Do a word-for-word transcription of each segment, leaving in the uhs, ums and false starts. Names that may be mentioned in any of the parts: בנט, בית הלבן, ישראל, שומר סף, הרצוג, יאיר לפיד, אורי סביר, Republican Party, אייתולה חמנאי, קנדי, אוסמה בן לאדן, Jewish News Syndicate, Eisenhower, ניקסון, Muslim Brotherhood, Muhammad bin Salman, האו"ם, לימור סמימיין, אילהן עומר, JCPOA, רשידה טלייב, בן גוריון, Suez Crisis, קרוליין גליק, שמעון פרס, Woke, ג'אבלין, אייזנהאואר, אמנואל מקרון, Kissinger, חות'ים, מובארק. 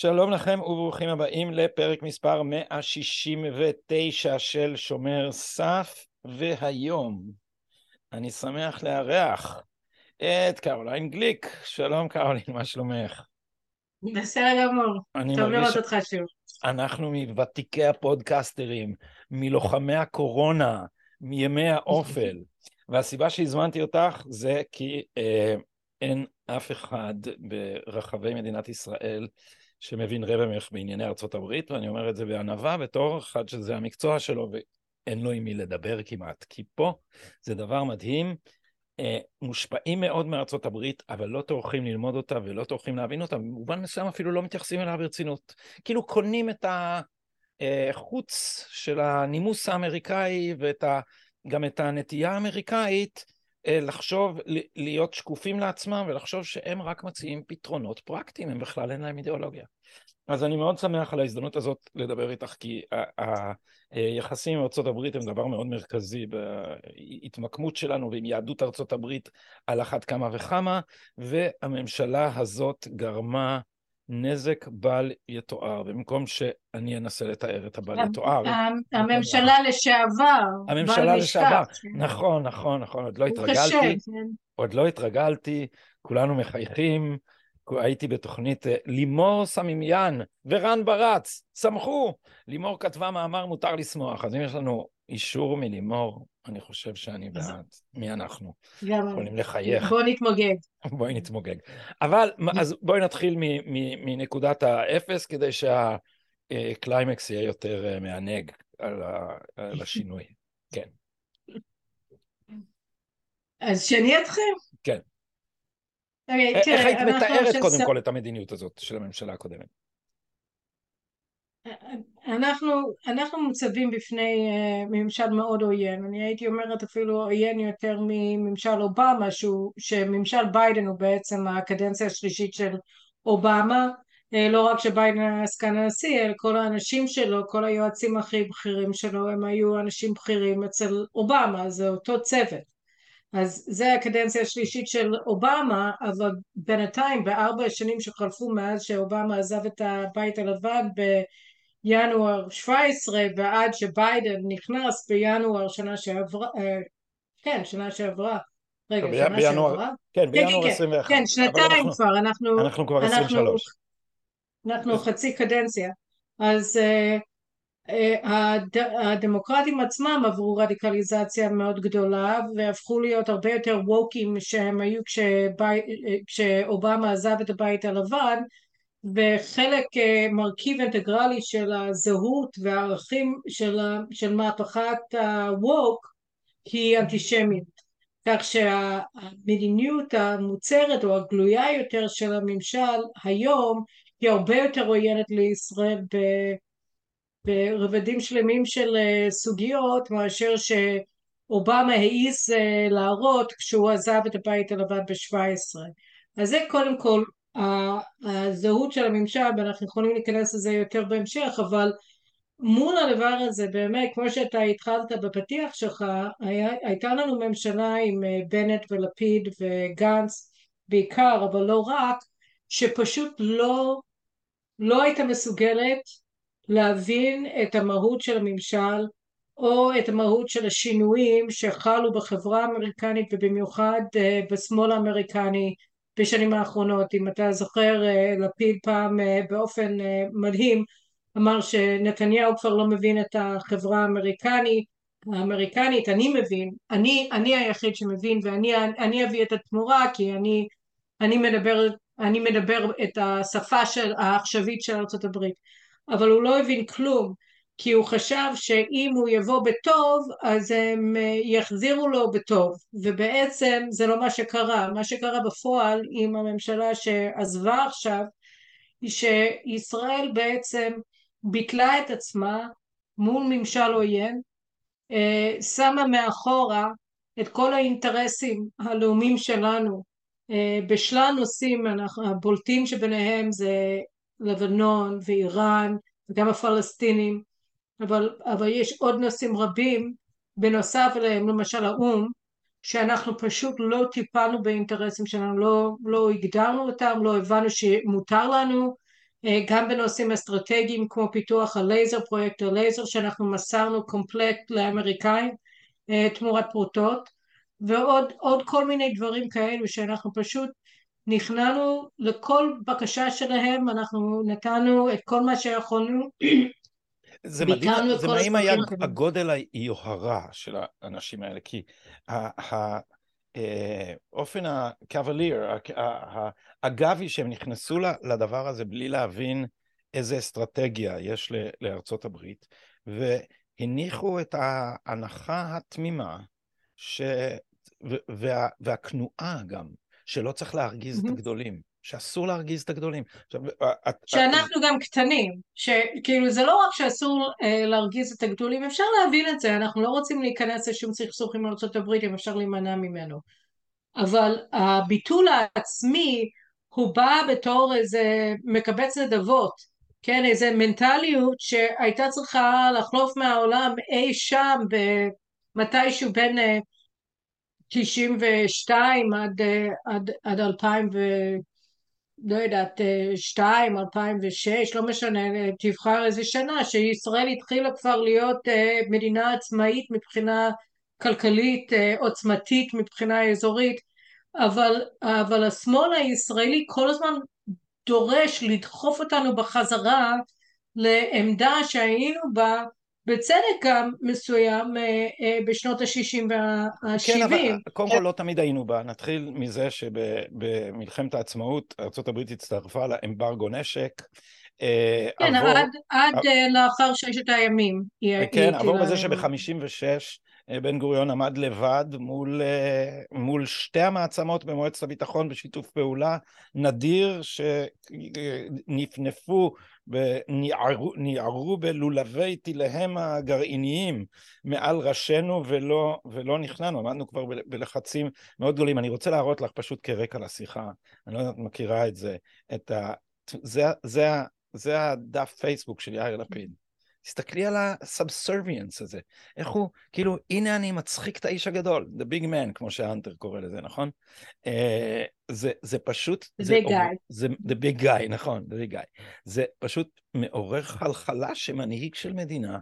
שלום לכם וברוכים הבאים לפרק מספר מאה שישים ותשע של שומר סף, והיום אני שמח לארח את קרוליין גליק. שלום קרולין, מה שלומך? בסדר גמור, טוב לראות אותך שוב. אנחנו מוותיקי הפודקסטרים, מלוחמי הקורונה, מימי האופל, והסיבה שהזמנתי אותך זה כי אה, אין אף אחד ברחבי מדינת ישראל שמבין רבע ממך בענייני ארצות הברית, ואני אומר את זה בענווה, בתור אחד שזה המקצוע שלו, ואין לו עם מי לדבר כמעט, כי פה זה דבר מדהים, מושפעים מאוד מארצות הברית, אבל לא טורחים ללמוד אותה, ולא טורחים להבין אותה, במובן מסוים אפילו לא מתייחסים אליה ברצינות, כאילו קונים את החוץ של הנימוס האמריקאי, וגם את הנטייה האמריקאית, לחשוב, להיות שקופים לעצמם, ולחשוב שהם רק מציעים פתרונות פרקטיים, הם בכלל אין להם אידיאולוגיה. אז אני מאוד שמח על ההזדמנות הזאת לדבר איתך, כי היחסים עם ארצות הברית הם דבר מאוד מרכזי בהתמקמות שלנו, ועם יהדות ארצות הברית על אחת כמה וכמה, והממשלה הזאת גרמה נזק בל יתואר, במקום שאני אנסה לתאר את הבל יתואר. הממשלה לשעבר. הממשלה לשעבר, נכון, נכון, נכון, עוד לא התרגלתי, עוד לא התרגלתי, כולנו מחייכים, הייתי בתוכנית לימור סמימיין ורן ברץ, שמחו, לימור כתבה מאמר מותר לשמוח, אז אם יש לנו אישור מלימור, אני חושב שאני בעד, מי אנחנו? יכולים לחייך. בואי נתמוגג. בואי נתמוגג. אבל אז בואי נתחיל מנקודת האפס, כדי שהקליימקס יהיה יותר מענג על השינוי. כן. אז שאני אתחיל. כן. איך היית מתארת קודם כל את המדיניות הזאת של הממשלה הקודמת? אנחנו, אנחנו מוצבים בפני ממשל מאוד עוין. אני הייתי אומרת אפילו עוין יותר מממשל אובמה, שממשל ביידן הוא בעצם הקדנציה השלישית של אובמה, לא רק שביידן היה סגן הנשיא, אלא כל האנשים שלו, כל היועצים הכי בכירים שלו, הם היו אנשים בכירים אצל אובמה, זה אותו צוות. אז זה הקדנציה השלישית של אובמה, אבל בינתיים, בארבע שנים שחלפו מאז שאובמה עזב את הבית הלבן בינואר שבע עשרה, ועד שביידן נכנס בינואר שנה שעברה, כן, שנה שעברה, רגע, ב- שנה בינואר, שעברה? כן, בינואר כן, עשרים ואחת. כן, שנתיים אנחנו, כבר, אנחנו, אנחנו כבר עשרים ושלוש. אנחנו חצי קדנציה, אז... הד... הדמוקרטים עצמם עברו רדיקליזציה מאוד גדולה והפכו להיות הרבה יותר ווקים שהם היו כשבי... כשאובמה עזב את הבית הלבן, וחלק מרכיב אינטגרלי של הזהות והערכים של, של מהפכת הווק היא אנטישמית, כך שהמדיניות המוצרת או הגלויה יותר של הממשל היום היא הרבה יותר עוינת לישראל ב... ברבדים שלמים של סוגיות מאשר שאובמה העיז להראות כשהוא עזב את הבית הלבן ב-שבע עשרה. אז זה קודם כל הזהות של הממשל, ואנחנו יכולים להיכנס לזה יותר בהמשך, אבל מול הדבר הזה באמת, כמו שאתה התחלת בפתיח שלך, היה, הייתה לנו ממשלה עם בנט ולפיד וגנץ בעיקר, אבל לא רק, שפשוט לא, לא הייתה מסוגלת להבין את המהות של הממשל, או את המהות של השינויים שחלו בחברה האמריקנית, ובמיוחד בשמאל האמריקני בשנים האחרונות. אם אתה זוכר, לפיד פעם באופן מדהים, אמר שנתניהו כבר לא מבין את החברה האמריקנית, האמריקנית אני מבין, אני, אני היחיד שמבין, ואני אני אביא את התמורה, כי אני, אני, מדבר, אני מדבר את השפה של, העכשווית של ארצות הברית. אבל הוא לא הבין כלום, כי הוא חשב שאם הוא יבוא בטוב, אז הם יחזירו לו בטוב, ובעצם זה לא מה שקרה. מה שקרה בפועל עם הממשלה שעזבה עכשיו, היא שישראל בעצם ביטלה את עצמה מול ממשל עוין, שמה מאחורה את כל האינטרסים הלאומיים שלנו, בשלל נושאים, הבולטים שביניהם זה... לבנון ואיראן וגם הפלסטינים, אבל אבל יש עוד נושאים רבים בנוסף אליהם, למשל האום, שאנחנו פשוט לא טיפלנו באינטרסים שלנו, לא לא הגדרנו אותם, לא הבנו שמותר לנו גם בנושאים אסטרטגיים כמו פיתוח הלייזר, פרויקט הלייזר שאנחנו מסרנו קומפלט לאמריקאים תמורת פרוטות, ועוד עוד כל מיני דברים כאלו שאנחנו פשוט נכנענו לכל בקשה שלהם, אנחנו נתנו את כל מה שיכולנו. זה מדהים, זה מדהים היה הגודל היוהרה של האנשים האלה, כי האופן הקבליר, האגבי שהם נכנסו לדבר הזה בלי להבין איזה אסטרטגיה יש לארצות הברית, והניחו את ההנחה התמימה והכנועה גם, שלא צריך להרגיז את הגדולים, שאסור להרגיז את הגדולים. שאנחנו גם קטנים, שכאילו זה לא רק שאסור להרגיז את הגדולים, אפשר להבין את זה, אנחנו לא רוצים להיכנס לשום סכסוך עם ארצות הברית, אם אפשר להימנע ממנו. אבל הביטול העצמי, הוא בא בתור איזה מקבץ נדבות, כן, איזה מנטליות שהייתה צריכה לחלוף מהעולם אי שם, מתישהו בין תשעים ושתיים עד, עד, עד אלפיים ו... לא יודעת, שתיים, אלפיים ושש, לא משנה, תבחר איזה שנה, שישראל התחילה כבר להיות מדינה עצמאית מבחינה כלכלית, עוצמתית מבחינה אזורית, אבל, אבל השמאל הישראלי כל הזמן דורש לדחוף אותנו בחזרה לעמדה שהיינו בה, בצדק גם מסוים בשנות ה-שישים וה-שבעים. כן, אבל קודם כל לא תמיד היינו בה. נתחיל מזה שבמלחמת העצמאות ארצות הברית הצטרפה לאמברגו נשק. כן, אבל עד לאחר ששת הימים. כן, עבור בזה שב-חמישים ושש בן גוריון עמד לבד מול שתי המעצמות במועצת הביטחון בשיתוף פעולה נדיר שנפנפו ונערו בלולבי תיליהם הגרעיניים מעל ראשינו ולא, ולא נכנענו, עמדנו כבר בלחצים מאוד גדולים. אני רוצה להראות לך פשוט כרקע לשיחה, אני לא יודעת אם את מכירה את זה, את ה... זה, זה, זה הדף פייסבוק של יאיר לפיד. תסתכלי על הסאבסרוויאנס הזה, איך הוא, כאילו, הנה אני מצחיק את האיש הגדול, the big man, כמו שהאנטר קורא לזה, נכון? זה, זה פשוט... the big guy. זה, the big guy, נכון, the big guy. זה פשוט מעורר חלחלה שמנהיג של מדינה,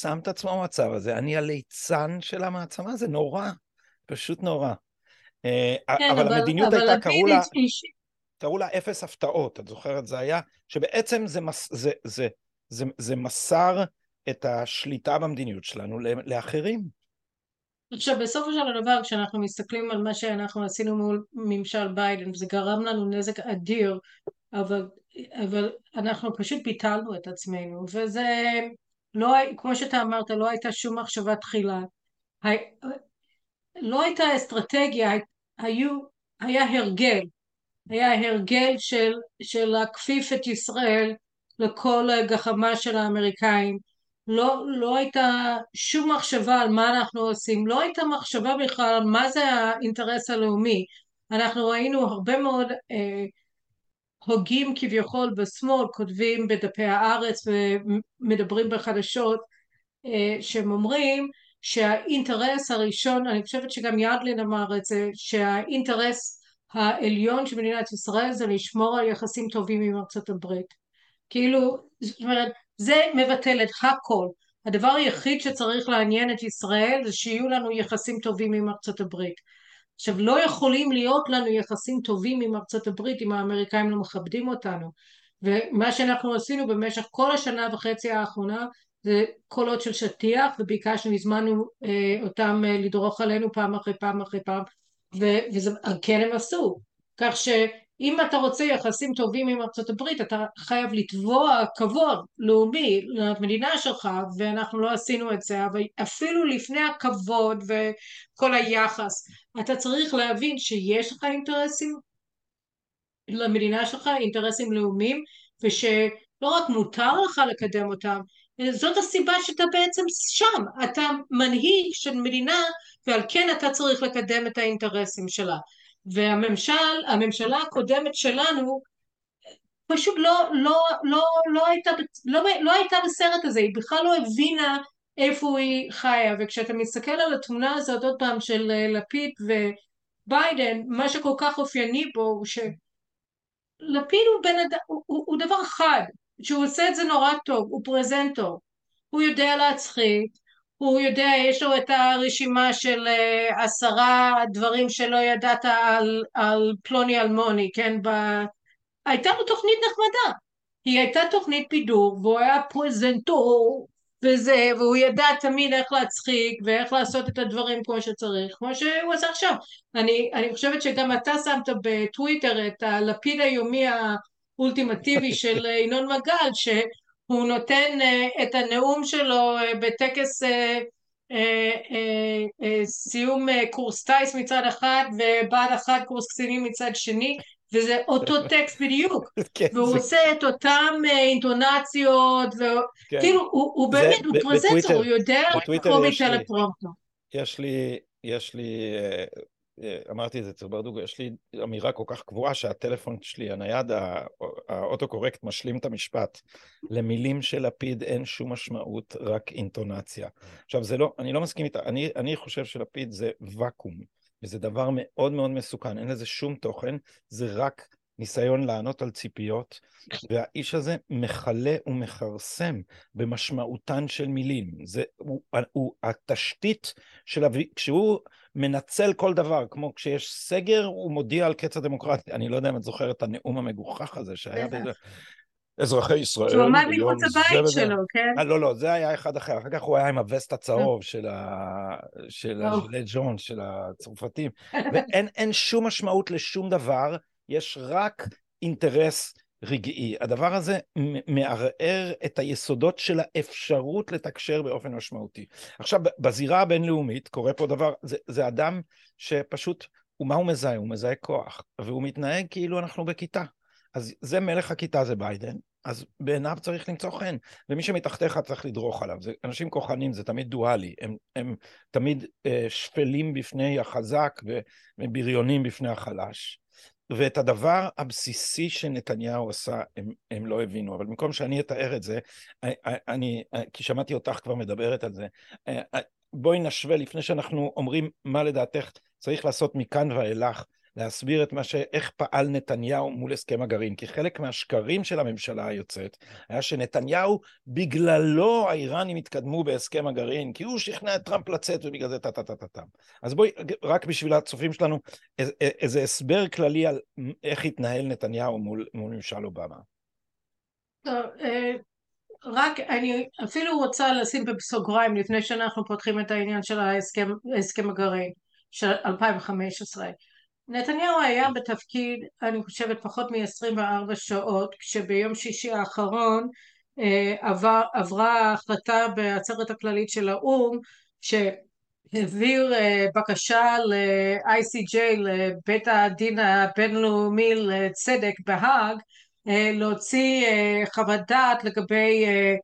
שם את עצמו המצב הזה, אני הליצן של המעצמה, זה נורא, פשוט נורא. כן, אבל, אבל המדיניות אבל הייתה קראו לה, קראו לה אפס הפתעות, את זוכרת, זה היה, שבעצם זה... זה, זה זה, זה מסר את השליטה במדיניות שלנו לאחרים. עכשיו, בסופו של הדבר, כשאנחנו מסתכלים על מה שאנחנו עשינו מול ממשל ביידן, זה גרם לנו נזק אדיר, אבל, אבל אנחנו פשוט ביטלנו את עצמנו, וזה, לא, כמו שאתה אמרת, לא הייתה שום מחשבה תחילה, הי, לא הייתה אסטרטגיה, היו, היה הרגל, היה הרגל של, של להכפיף את ישראל, לכל הגחמה של האמריקאים, לא, לא הייתה שום מחשבה על מה אנחנו עושים, לא הייתה מחשבה בכלל על מה זה האינטרס הלאומי. אנחנו ראינו הרבה מאוד אה, הוגים כביכול בשמאל, כותבים בדפי הארץ ומדברים בחדשות, אה, שהם אומרים שהאינטרס הראשון, אני חושבת שגם ידלין אמר את זה, שהאינטרס העליון של מדינת ישראל זה לשמור על יחסים טובים עם ארצות הברית. כאילו, זאת אומרת, זה מבטל את הכל. הדבר היחיד שצריך לעניין את ישראל זה שיהיו לנו יחסים טובים עם ארצות הברית. עכשיו, לא יכולים להיות לנו יחסים טובים עם ארצות הברית אם האמריקאים לא מכבדים אותנו. ומה שאנחנו עשינו במשך כל השנה וחצי האחרונה זה קולות של שטיח, וביקשנו, הזמנו אה, אותם אה, לדרוך עלינו פעם אחרי פעם אחרי פעם, וכן הם עשו. כך ש... אם אתה רוצה יחסים טובים עם ארצות הברית, אתה חייב לתבוע כבוד לאומי למדינה שלך, ואנחנו לא עשינו את זה, אבל אפילו לפני הכבוד וכל היחס, אתה צריך להבין שיש לך אינטרסים למדינה שלך, אינטרסים לאומיים, ושלא רק מותר לך לקדם אותם, זאת הסיבה שאתה בעצם שם, אתה מנהיג של מדינה, ועל כן אתה צריך לקדם את האינטרסים שלה. והממשל, הממשלה הקודמת שלנו, פשוט לא, לא, לא, לא הייתה, לא, לא הייתה בסרט הזה, היא בכלל לא הבינה איפה היא חיה, וכשאתה מסתכל על התמונה הזאת עוד פעם של לפיד וביידן, מה שכל כך אופייני בו, הוא ש... לפיד הוא, בן, הוא, הוא, הוא דבר חד, שהוא עושה את זה נורא טוב, הוא פרזנטור, הוא יודע להצחית, הוא יודע, יש לו את הרשימה של uh, עשרה דברים שלא ידעת על, על פלוני אלמוני, כן, ב... הייתה לו תוכנית נחמדה, היא הייתה תוכנית פידור, והוא היה פרזנטור, וזה, והוא ידע תמיד איך להצחיק, ואיך לעשות את הדברים כמו שצריך, כמו שהוא עשה עכשיו. אני, אני חושבת שגם אתה שמת בטוויטר את הלפיד היומי האולטימטיבי של אינון מגל, שהוא נותן את הנאום שלו בטקס סיום קורס טייס מצד אחד, ובעד אחד קורס קצינים מצד שני, וזה אותו טקסט בדיוק, והוא עושה את אותם אינטונציות, כאילו הוא באמת, הוא פרזנטור, הוא יודע לקרוא מטלפרומפטר. יש לי, יש לי, אמרתי את זה אצל ברדוגו, יש לי אמירה כל כך קבועה שהטלפון שלי, הנייד, האוטוקורקט משלים את המשפט, למילים של לפיד אין שום משמעות, רק אינטונציה. עכשיו זה לא, אני לא מסכים איתה, אני חושב שלפיד זה וקום. וזה דבר מאוד מאוד מסוכן, אין לזה שום תוכן, זה רק ניסיון לענות על ציפיות, והאיש הזה מחלה ומחרסם במשמעותן של מילים, זה, הוא, הוא התשתית של, כשהוא מנצל כל דבר, כמו כשיש סגר, הוא מודיע על קץ הדמוקרטיה, אני לא יודע אם את זוכרת את הנאום המגוחך הזה שהיה בזה, אזרחי ישראל. שהוא עמד מחוץ הבית שלו, כן? לא, לא, זה היה אחד אחר. אחר כך הוא היה עם הווסט הצהוב של הז'ילה ג'ון, של הצרפתים. ואין שום משמעות לשום דבר, יש רק אינטרס רגעי. הדבר הזה מערער את היסודות של האפשרות לתקשר באופן משמעותי. עכשיו, בזירה הבינלאומית קורה פה דבר, זה אדם שפשוט, ומה הוא מזהה? הוא מזהה כוח, והוא מתנהג כאילו אנחנו בכיתה. אז זה מלך הכיתה, זה ביידן, אז בעיניו צריך למצוא חן, ומי שמתחתיך צריך לדרוך עליו, זה, אנשים כוחנים, זה תמיד דואלי, הם, הם תמיד אה, שפלים בפני החזק, ובריונים בפני החלש, ואת הדבר הבסיסי שנתניהו עשה, הם, הם לא הבינו, אבל במקום שאני אתאר את זה, אני, כי שמעתי אותך כבר מדברת על זה, בואי נשווה לפני שאנחנו אומרים, מה לדעתך צריך לעשות מכאן ואילך, להסביר את מה שאיך פעל נתניהו מול הסכם הגרעין, כי חלק מהשקרים של הממשלה היוצאת, היה שנתניהו בגללו האיראנים התקדמו בהסכם הגרעין, כי הוא שכנע את טראמפ לצאת ובגלל זה טטטטטטם. אז בואי, רק בשביל הצופים שלנו, איזה הסבר כללי על איך התנהל נתניהו מול, מול ממשל אובמה. טוב, רק אני אפילו רוצה לשים בסוגריים, לפני שאנחנו פותחים את העניין של ההסכם, הסכם הגרעין של אלפיים וחמש עשרה, נתניהו היה בתפקיד, אני חושבת, פחות מ-עשרים וארבע שעות, כשביום שישי האחרון אה, עבר, עברה החלטה בעצרת הכללית של האו"ם, שהעביר אה, בקשה ל-איי סי ג'יי, לבית הדין הבינלאומי לצדק בהאג, אה, להוציא אה, חוות דעת לגבי אה,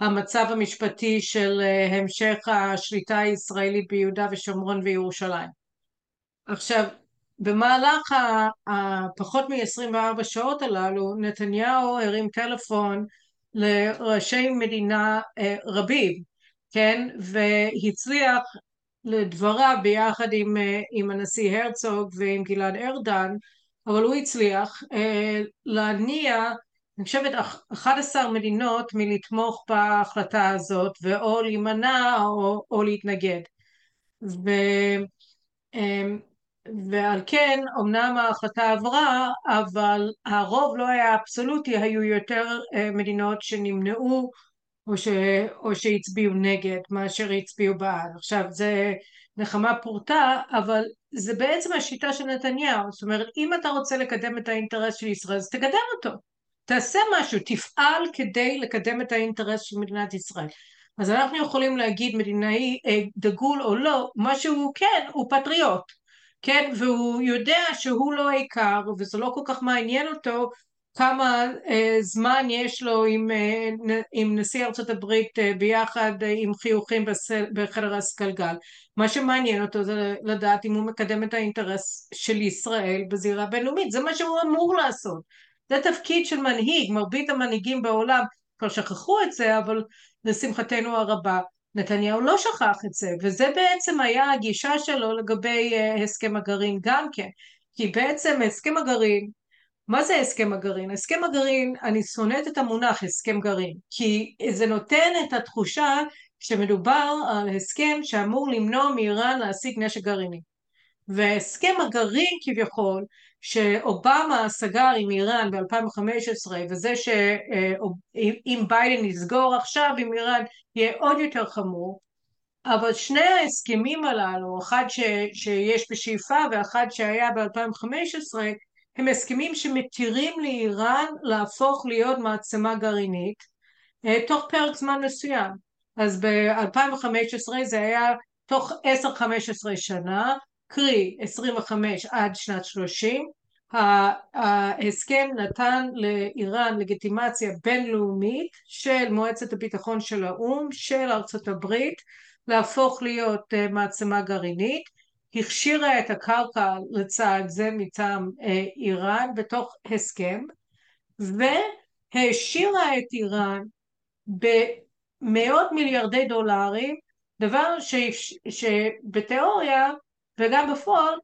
המצב המשפטי של אה, המשך השליטה הישראלית ביהודה ושומרון וירושלים. עכשיו, במהלך הפחות מ-עשרים וארבע שעות הללו, נתניהו הרים טלפון לראשי מדינה רבים, כן? והצליח לדבריו ביחד עם, עם הנשיא הרצוג ועם גלעד ארדן, אבל הוא הצליח להניע, אני חושבת, אחת עשרה מדינות מלתמוך בהחלטה הזאת, ואו להימנע או, או להתנגד. ו... ועל כן, אמנם ההחלטה עברה, אבל הרוב לא היה אבסולוטי, היו יותר מדינות שנמנעו או, ש... או שהצביעו נגד, מאשר הצביעו בעד. עכשיו, זה נחמה פורטה, אבל זה בעצם השיטה של נתניהו. זאת אומרת, אם אתה רוצה לקדם את האינטרס של ישראל, אז תקדם אותו. תעשה משהו, תפעל כדי לקדם את האינטרס של מדינת ישראל. אז אנחנו יכולים להגיד מדינאי דגול או לא, מה שהוא כן, הוא פטריוט. כן, והוא יודע שהוא לא העיקר, וזה לא כל כך מעניין אותו כמה אה, זמן יש לו עם, אה, עם נשיא ארצות הברית אה, ביחד אה, עם חיוכים בסל, בחדר הסקלגל. מה שמעניין אותו זה לדעת אם הוא מקדם את האינטרס של ישראל בזירה הבינלאומית, זה מה שהוא אמור לעשות. זה תפקיד של מנהיג, מרבית המנהיגים בעולם כבר שכחו את זה, אבל לשמחתנו הרבה. נתניהו לא שכח את זה, וזה בעצם היה הגישה שלו לגבי הסכם הגרעין גם כן, כי בעצם הסכם הגרעין מה זה הסכם הגרעין? הסכם הגרעין, אני שונאת את המונח הסכם גרעין, כי זה נותן את התחושה שמדובר על הסכם שאמור למנוע מאיראן להשיג נשק גרעיני. והסכם הגרעין כביכול, שאובמה סגר עם איראן ב-אלפיים וחמש עשרה, וזה שאם ביידן נסגור עכשיו עם איראן, יהיה עוד יותר חמור, אבל שני ההסכמים הללו, אחד ש, שיש בשאיפה ואחד שהיה ב-אלפיים וחמש עשרה, הם הסכמים שמתירים לאיראן להפוך להיות מעצמה גרעינית, תוך פרק זמן מסוים. אז ב-אלפיים וחמש עשרה זה היה תוך עשר חמש עשרה שנה, קרי עשרים וחמש עד שנת שלושים, ההסכם נתן לאיראן לגיטימציה בינלאומית של מועצת הביטחון של האום, של ארצות הברית, להפוך להיות מעצמה גרעינית, הכשירה את הקרקע לצד זה מטעם איראן בתוך הסכם, והשאירה את איראן במאות מיליארדי דולרים, דבר ש... שבתיאוריה וגם בפועל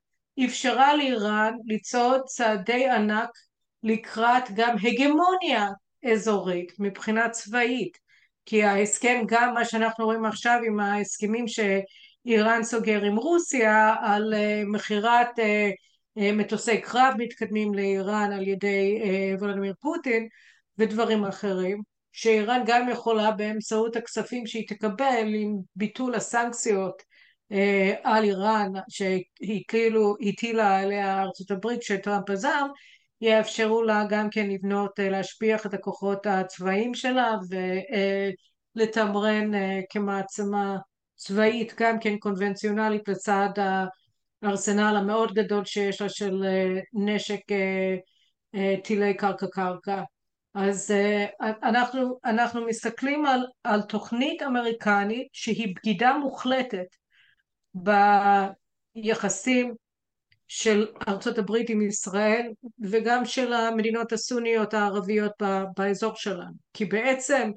אפשרה לאיראן ליצור צעדי ענק לקראת גם הגמוניה אזורית מבחינה צבאית, כי ההסכם, גם מה שאנחנו רואים עכשיו עם ההסכמים שאיראן סוגר עם רוסיה, על מחירת מטוסי קרב מתקדמים לאיראן על ידי ולדמיר פוטין ודברים אחרים, שאיראן גם יכולה באמצעות הכספים שהיא תקבל עם ביטול הסנקציות על איראן שהיא כאילו הטילה עליה ארצות הברית שטראמפ עזב, יאפשרו לה גם כן לבנות, להשפיח את הכוחות הצבאיים שלה ולתמרן כמעצמה צבאית גם כן קונבנציונלית לצד הארסנל המאוד גדול שיש לה של נשק טילי קרקע קרקע. אז אנחנו, אנחנו מסתכלים על, על תוכנית אמריקנית שהיא בגידה מוחלטת ביחסים של ארצות הברית עם ישראל, וגם של המדינות הסוניות הערביות באזור שלנו. כי בעצם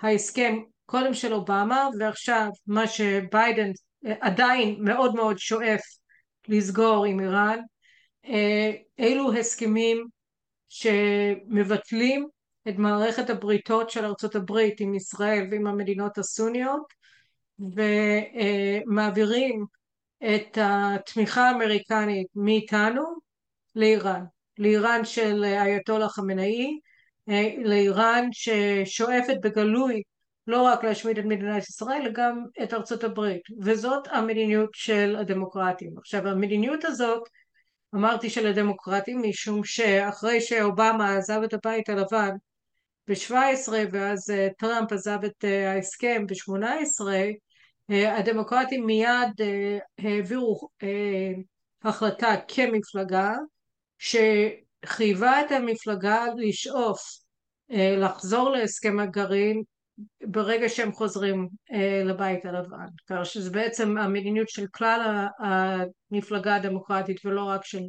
ההסכם קודם של אובמה, ועכשיו מה שביידן עדיין מאוד מאוד שואף לסגור עם איראן, אילו הסכמים שמבטלים את מערכת הבריתות של ארצות הברית עם ישראל ועם המדינות הסוניות, ומעבירים את התמיכה האמריקנית מאיתנו לאיראן, לאיראן של אייתולה חמנאי, לאיראן ששואפת בגלוי לא רק להשמיד את מדינת ישראל, אלא גם את ארצות הברית, וזאת המדיניות של הדמוקרטים. עכשיו, המדיניות הזאת, אמרתי של הדמוקרטים, משום שאחרי שאובמה עזב את הבית הלבן ב-שבע עשרה, ואז טראמפ עזב את ההסכם ב-שמונה עשרה, הדמוקרטים מיד העבירו החלטה כמפלגה שחייבה את המפלגה לשאוף לחזור להסכם הגרעין ברגע שהם חוזרים לבית הלבן, כך שזה בעצם המדיניות של כלל המפלגה הדמוקרטית ולא רק של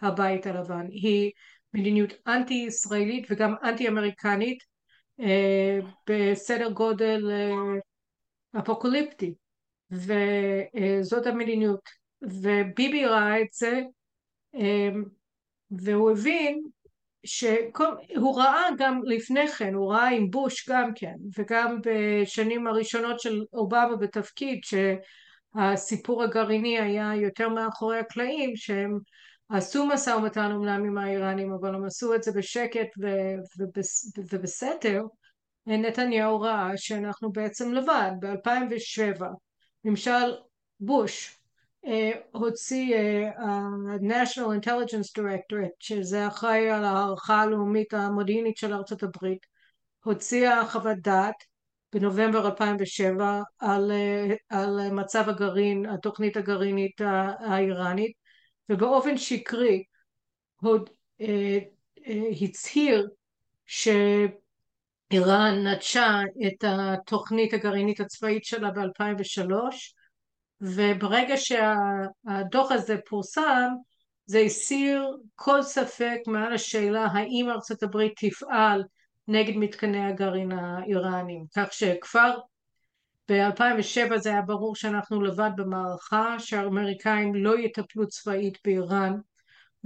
הבית הלבן, היא מדיניות אנטי-ישראלית וגם אנטי-אמריקנית בסדר גודל אפוקוליפטי, וזאת המדיניות. וביבי ראה את זה, והוא הבין שהוא ראה גם לפני כן, הוא ראה עם בוש גם כן, וגם בשנים הראשונות של אובמה בתפקיד, שהסיפור הגרעיני היה יותר מאחורי הקלעים, שהם עשו משא ומתן אומנם עם האיראנים, אבל הם עשו את זה בשקט ובסתר. נתניהו ראה שאנחנו בעצם לבד. ב-אלפיים ושבע ממשל בוש הוציא ה-National Intelligence Directorate, שזה אחראי על הערכה הלאומית המודיעינית של ארצות הברית, הוציאה חוות דעת בנובמבר אלפיים ושבע על, על מצב הגרעין, התוכנית הגרעינית האיראנית, ובאופן שקרי הוד, אה, אה, הצהיר ש... איראן נטשה את התוכנית הגרעינית הצבאית שלה ב-אלפיים ושלוש, וברגע שהדוח הזה פורסם, זה הסיר כל ספק מעל השאלה האם ארצות הברית תפעל נגד מתקני הגרעין האיראנים. כך שכבר ב-אלפיים ושבע זה היה ברור שאנחנו לבד במערכה, שהאמריקאים לא יטפלו צבאית באיראן,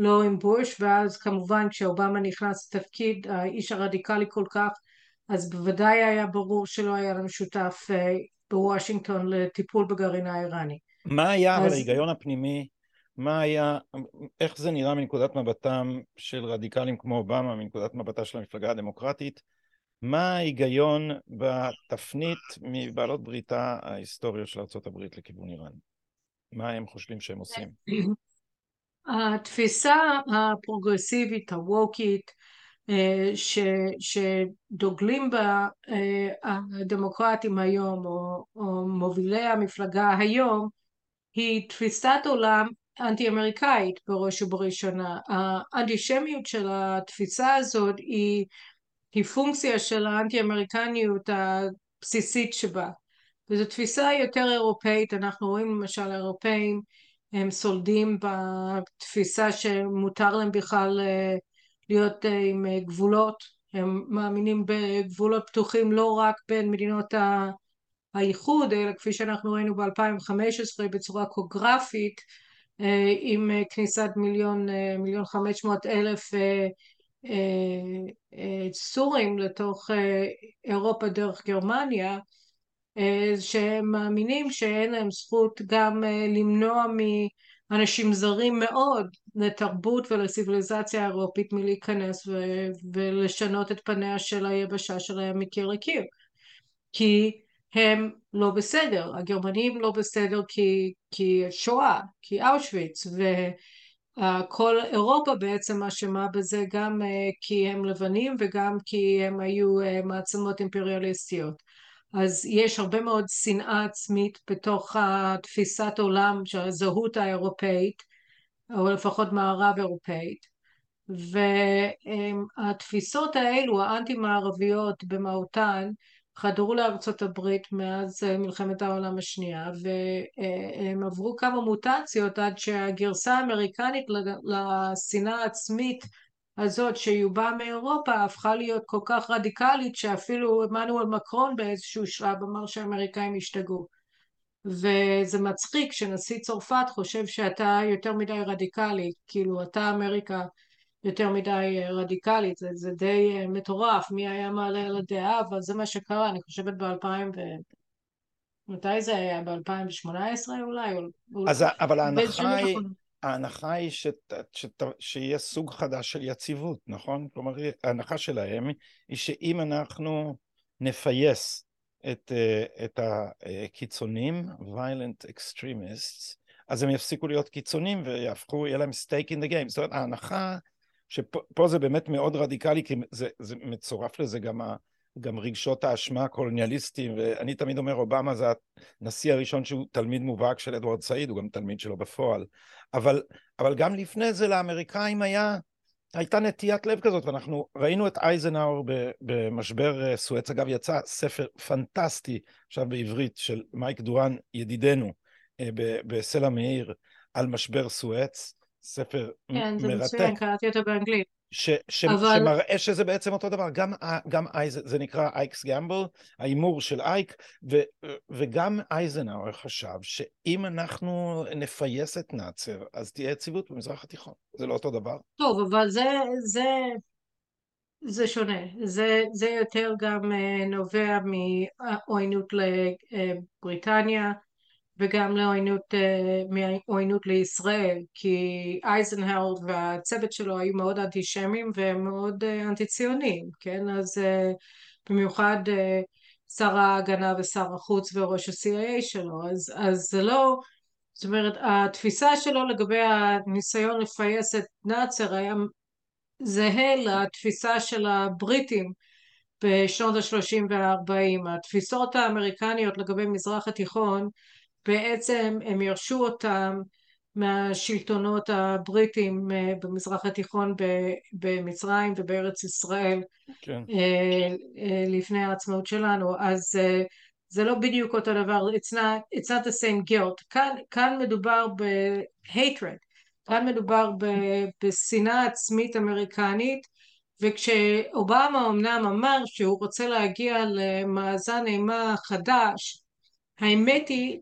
לא עם בוש, ואז כמובן כשאובמה נכנס לתפקיד, האיש הרדיקלי כל כך, אז בוודאי היה ברור שלא היה לנו שותף בוושינגטון לטיפול בגרעין האיראני. מה היה אז... אבל ההיגיון הפנימי, מה היה, איך זה נראה מנקודת מבטם של רדיקלים כמו אובמה, מנקודת מבטה של המפלגה הדמוקרטית, מה ההיגיון בתפנית מבעלות בריתה ההיסטוריה של ארצות הברית לכיוון איראן? מה הם חושבים שהם עושים? התפיסה הפרוגרסיבית, הווקית, ש, שדוגלים בה הדמוקרטים היום, או, או מובילי המפלגה היום, היא תפיסת עולם אנטי-אמריקאית בראש ובראשונה. האנטישמיות של התפיסה הזאת היא, היא פונקציה של האנטי-אמריקניות הבסיסית שבה. וזו תפיסה יותר אירופאית, אנחנו רואים למשל אירופאים, הם סולדים בתפיסה שמותר להם בכלל להיות עם גבולות, הם מאמינים בגבולות פתוחים לא רק בין מדינות האיחוד, אלא כפי שאנחנו ראינו ב-אלפיים וחמש עשרה בצורה קוגרפית, עם כניסת מיליון, מיליון חמש מאות אלף סורים לתוך אירופה דרך גרמניה, שהם מאמינים שאין להם זכות גם למנוע מאנשים זרים מאוד לתרבות ולסיביליזציה האירופית מלהיכנס ו- ולשנות את פניה של היבשה שלהם מקיר לקיר, כי הם לא בסדר, הגרמנים לא בסדר כי, כי שואה, כי אושוויץ, וכל אירופה בעצם אשמה בזה גם כי הם לבנים וגם כי הם היו מעצמות אימפריאליסטיות. אז יש הרבה מאוד שנאה עצמית בתוך התפיסת עולם של הזהות האירופאית, או לפחות מערב אירופאית, והתפיסות האלו, האנטי-מערביות במהותן, חדרו לארצות הברית מאז מלחמת העולם השנייה, והם עברו כמה מוטציות עד שהגרסה האמריקנית לשנאה העצמית הזאת שיובה מאירופה הפכה להיות כל כך רדיקלית שאפילו אמנואל מקרון באיזשהו שלב אמר שהאמריקאים השתגעו. וזה מצחיק שנשיא צרפת חושב שאתה יותר מדי רדיקלי, כאילו אתה אמריקה יותר מדי רדיקלית, זה, זה די מטורף, מי היה מעלה על הדעה, אבל זה מה שקרה, אני חושבת ב-אלפיים ו... מתי זה היה? ב-אלפיים ושמונה עשרה אולי? אז אולי... אבל ההנחה היא... ההנחה היא ש... ש... שיהיה סוג חדש של יציבות, נכון? כלומר, ההנחה שלהם היא שאם אנחנו נפייס את, את הקיצונים, violent extremists, אז הם יפסיקו להיות קיצונים ויהפכו, יהיה להם stake in the game. זאת אומרת, ההנחה שפה זה באמת מאוד רדיקלי, כי זה, זה מצורף לזה גם, ה, גם רגשות האשמה הקולוניאליסטיים, ואני תמיד אומר, אובמה זה הנשיא הראשון שהוא תלמיד מובהק של אדוארד סעיד, הוא גם תלמיד שלו בפועל, אבל, אבל גם לפני זה לאמריקאים היה, הייתה נטיית לב כזאת, ואנחנו ראינו את אייזנהאור במשבר סואץ, אגב יצא ספר פנטסטי, עכשיו בעברית, של מייק דורן ידידנו, בסלע מאיר, על משבר סואץ, ספר כן, מ- מרתק. כן, קראתי אותו באנגלית. ש- ש- אבל... שמראה שזה בעצם אותו דבר, גם, גם אייז... זה נקרא אייקס גמבל, האימור של אייק, ו- וגם אייזנהאואר חשב שאם אנחנו נפייס את נאצר, אז תהיה יציבות במזרח התיכון. זה לא אותו דבר. טוב, אבל זה, זה, זה שונה. זה, זה יותר גם נובע מעוינות לבריטניה, וגם לעוינות, מעוינות לישראל, כי אייזנהאואר והצוות שלו היו מאוד אנטישמיים ומאוד אנטי-ציונים, כן? אז במיוחד שר ההגנה ושר החוץ וראש ה-סי איי איי שלו, אז, אז זה לא, זאת אומרת, התפיסה שלו לגבי הניסיון לפייס את נאצר היה זהה לתפיסה של הבריטים, בשנות ה-שלושים וה-ארבעים, התפיסות האמריקניות לגבי מזרח התיכון, בעצם הם ירשו אותם מהשלטונות הבריטים במזרח התיכון במצרים ובארץ ישראל כן. לפני העצמאות שלנו, אז זה לא בדיוק אותו דבר, it's not, it's not the same guilt, כאן, כאן מדובר ב-hatred, כאן מדובר בשנאה עצמית אמריקנית, וכשאובמה אמנם אמר שהוא רוצה להגיע למאזן אימה חדש, האמת היא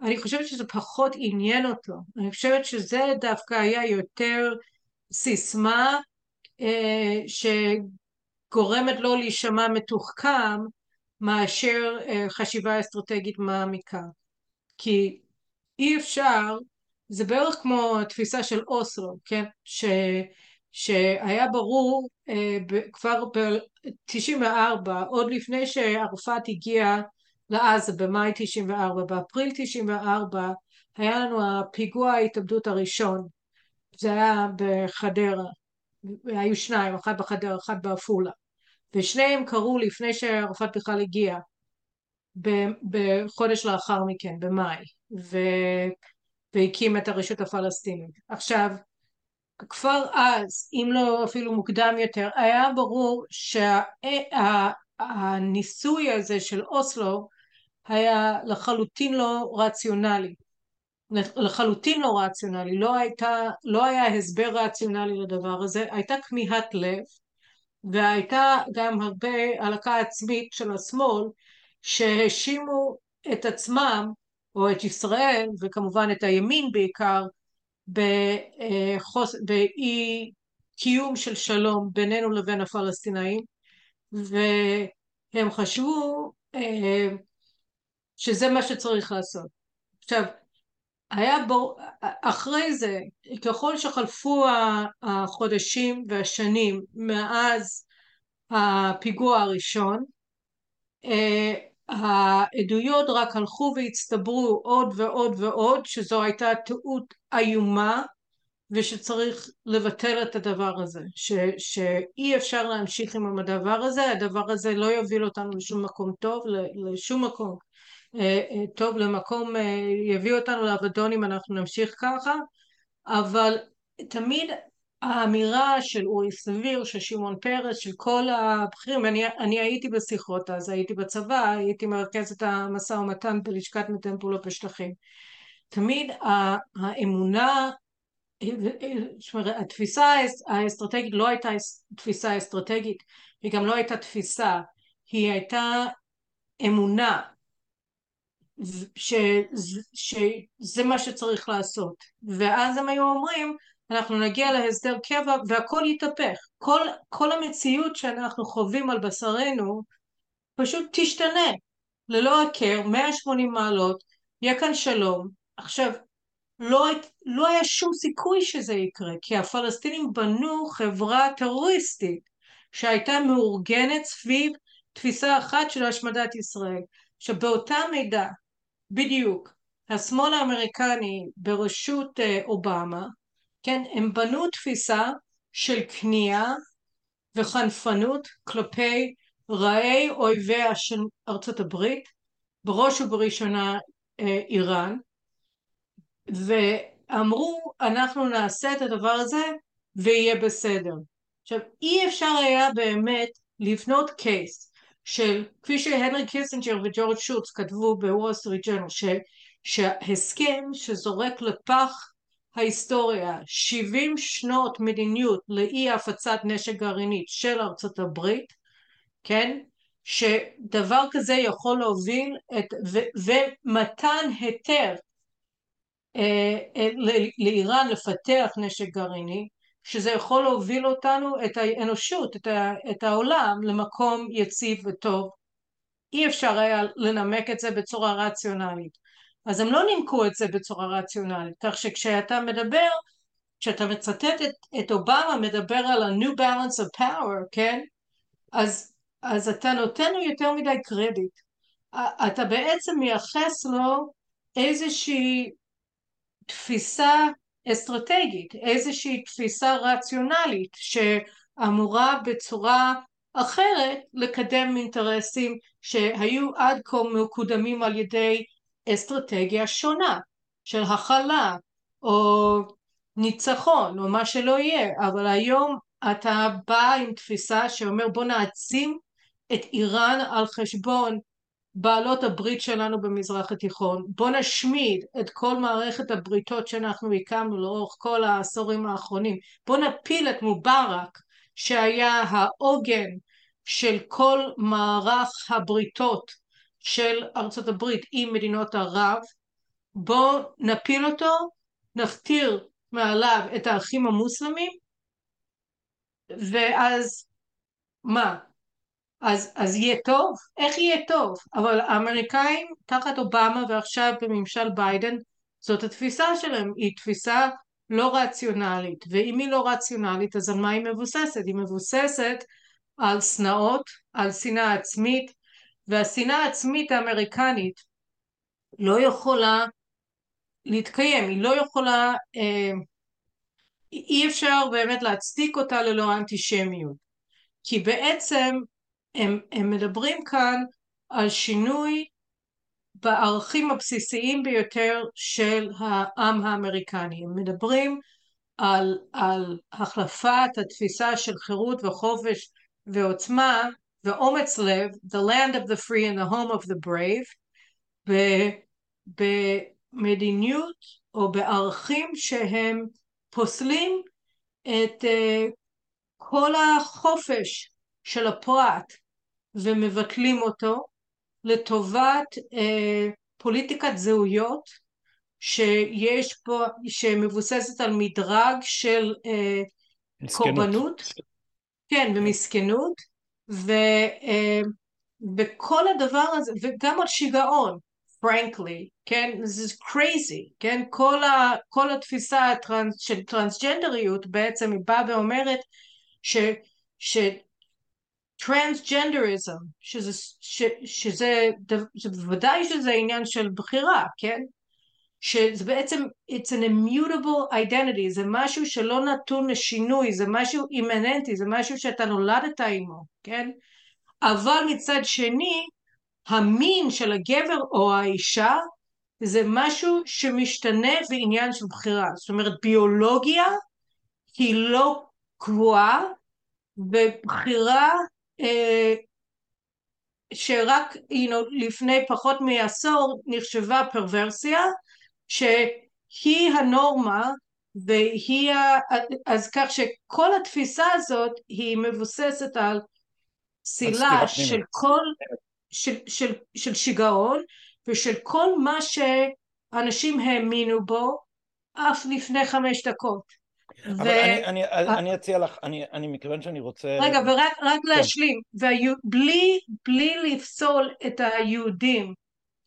אני חושבת שזה פחות עניין אותו. אני חושבת שזה דווקא היה יותר סיסמה אה, שגורמת לו להישמע מתוחכם, מאשר אה, חשיבה אסטרטגית מעמיקה. כי אי אפשר, זה בערך כמו התפיסה של אוסלו, כן? ש, שהיה ברור אה, כבר ב-תשעים וארבע, עוד לפני שערפאת הגיעה, לעזה במאי תשעים וארבע, באפריל תשעים וארבע, היה לנו הפיגוע ההתאבדות הראשון, זה היה בחדרה, היו שניים, אחד בחדרה, אחד באפולה, ושניהם קרו לפני שערפאת בכלל הגיע, בחודש לאחר מכן, במאי, ו... והקים את הרשות הפלסטינית. עכשיו, כבר אז, אם לא אפילו מוקדם יותר, היה ברור שה... הניסוי הזה של אוסלו, היה לחלוטין לא רציונלי, לחלוטין לא רציונלי, לא, הייתה, לא היה הסבר רציונלי לדבר הזה, הייתה כמיהת לב, והייתה גם הרבה הלקה עצמית של השמאל, שהשימו את עצמם, או את ישראל, וכמובן את הימין בעיקר, בחוס... באי קיום של שלום בינינו לבין הפלסטינאים, והם חשבו שזה מה שצריך לעשות. עכשיו, היה בור... אחרי זה, ככל שחלפו החודשים והשנים מאז הפיגוע הראשון, העדויות רק הלכו והצטברו עוד ועוד ועוד, שזו הייתה טעות איומה, ושצריך לבטל את הדבר הזה, ש, שאי אפשר להמשיך עם הדבר הזה, הדבר הזה לא יוביל אותנו לשום מקום טוב, לשום מקום טוב, למקום יביא אותנו לעבדון אם אנחנו נמשיך ככה, אבל תמיד האמירה של אורי סביר, של שמעון פרס, של כל הבחירים, אני, אני הייתי בשיחות אז, הייתי בצבא, הייתי מרכזת המשא ומתן בלשכת מתאם פעולות בשטחים, תמיד האמונה, התפיסה האסטרטגית לא הייתה תפיסה אסטרטגית, היא גם לא הייתה תפיסה, היא הייתה אמונה שזה מה שצריך לעשות, ואז הם היו אומרים אנחנו נגיע להסדר קבע והכל יתהפך, כל, כל המציאות שאנחנו חווים על בשרנו פשוט תשתנה ללא הכר, מאה ושמונים מעלות, יהיה כאן שלום. עכשיו לא, לא היה שום סיכוי שזה יקרה, כי הפלסטינים בנו חברה טרוריסטית, שהייתה מאורגנת סביב תפיסה אחת של השמדת ישראל, שבאותה מידע, בדיוק, השמאל האמריקני בראשות אובמה, כן, הם בנו תפיסה של קנייה וחנפנות כלפי ראי אויביה של ארצות הברית, בראש ובראשונה איראן, ואמרו אנחנו נעשה את הדבר הזה ויהיה בסדר. עכשיו אי אפשר היה באמת לבנות קייס של כפי שהנרי קיסינג'ר וג'ורג' שוץ כתבו בוול סטריט ג'ורנל, שהסכם שזורק לפח ההיסטוריה שבעים שנות מדיניות לאי הפצת נשק גרעינית של ארצות הברית, כן, שדבר כזה יכול להוביל את ו- ומתן היתר לאיראן לפתח נשק גרעיני, שזה יכול להוביל אותנו, את האנושות, את, ה, את העולם, למקום יציב וטוב. אי אפשר היה לנמק את זה בצורה רציונלית. אז הם לא נימקו את זה בצורה רציונלית, כך שכשאתה מדבר, כשאתה מצטט את, את אובמה, מדבר על ה-new balance of power, כן? אז, אז אתה נותן לו יותר מדי קרדיט. אתה בעצם מייחס לו איזושהי תפיסה אסטרטגית, איזושהי תפיסה רציונלית שאמורה בצורה אחרת לקדם אינטרסים שהיו עד כה מקודמים על ידי אסטרטגיה שונה של הכלה או ניצחון או מה שלא יהיה, אבל היום אתה בא עם תפיסה שאומר בוא נעצים את איראן על חשבון בעלות הברית שלנו במזרח התיכון, בוא נשמיד את כל מערכת הבריתות שאנחנו הקמנו לאורך כל העשורים האחרונים, בוא נפיל את מובארק שהיה העוגן של כל מערך הבריתות של ארצות הברית עם מדינות ערב, בואו נפיל אותו, נכתיר מעליו את האחים המוסלמים, ואז מה? אז, אז יהיה טוב? איך יהיה טוב? אבל האמריקאים תחת אובמה ועכשיו בממשל ביידן, זאת התפיסה שלהם, היא תפיסה לא רציונלית, ואם היא לא רציונלית, אז על מה היא מבוססת? היא מבוססת על סנאות, על שנאה עצמית, והשנאה העצמית האמריקנית לא יכולה להתקיים, היא לא יכולה, אה, אי אפשר באמת להצדיק אותה ללא אנטישמיות, כי בעצם הם, הם מדברים כאן על שינוי בערכים הבסיסיים ביותר של העם האמריקני. הם מדברים על, על החלפת התפיסה של חירות וחופש ועוצמה ואומץ לב, the land of the free and the home of the brave, במדיניות או בערכים שהם פוסלים את uh, כל החופש של הפרט ומבטלים אותו לטובת uh, פוליטיקת זהויות שיש פה, שמבוססת על מדרג של uh, קורבנות, כן, ומסכנות, ובכל uh, הדבר הזה, וגם על שיגעון, frankly, כן, this is crazy, כן, כל, ה, כל התפיסה הטרנס, של טרנסג'נדריות בעצם היא באה ואומרת ש, ש Transgenderism, שזה, ש, שזה, בוודאי שזה עניין של בחירה, כן? שזה בעצם, it's an immutable identity, זה משהו שלא נתון לשינוי, זה משהו אימננטי, זה משהו שאתה נולדת עמו, כן? אבל מצד שני, המין של הגבר או האישה, זה משהו שמשתנה בעניין של בחירה. זאת אומרת, ביולוגיה היא לא קבועה, בבחירה, שרק לפני פחות מעשור נחשבה פרוורסיה, שהיא הנורמה, והיא, אז כך שכל התפיסה הזאת היא מבוססת על סילה של כל, של, של, של שיגעון, ושל כל מה שאנשים האמינו בו, אף לפני חמש דקות. אבל אני, אני, אני אציע לך, אני, אני מכיוון שאני רוצה... רגע, ורק רק להשלים, ובלי, בלי לפסול את היהודים,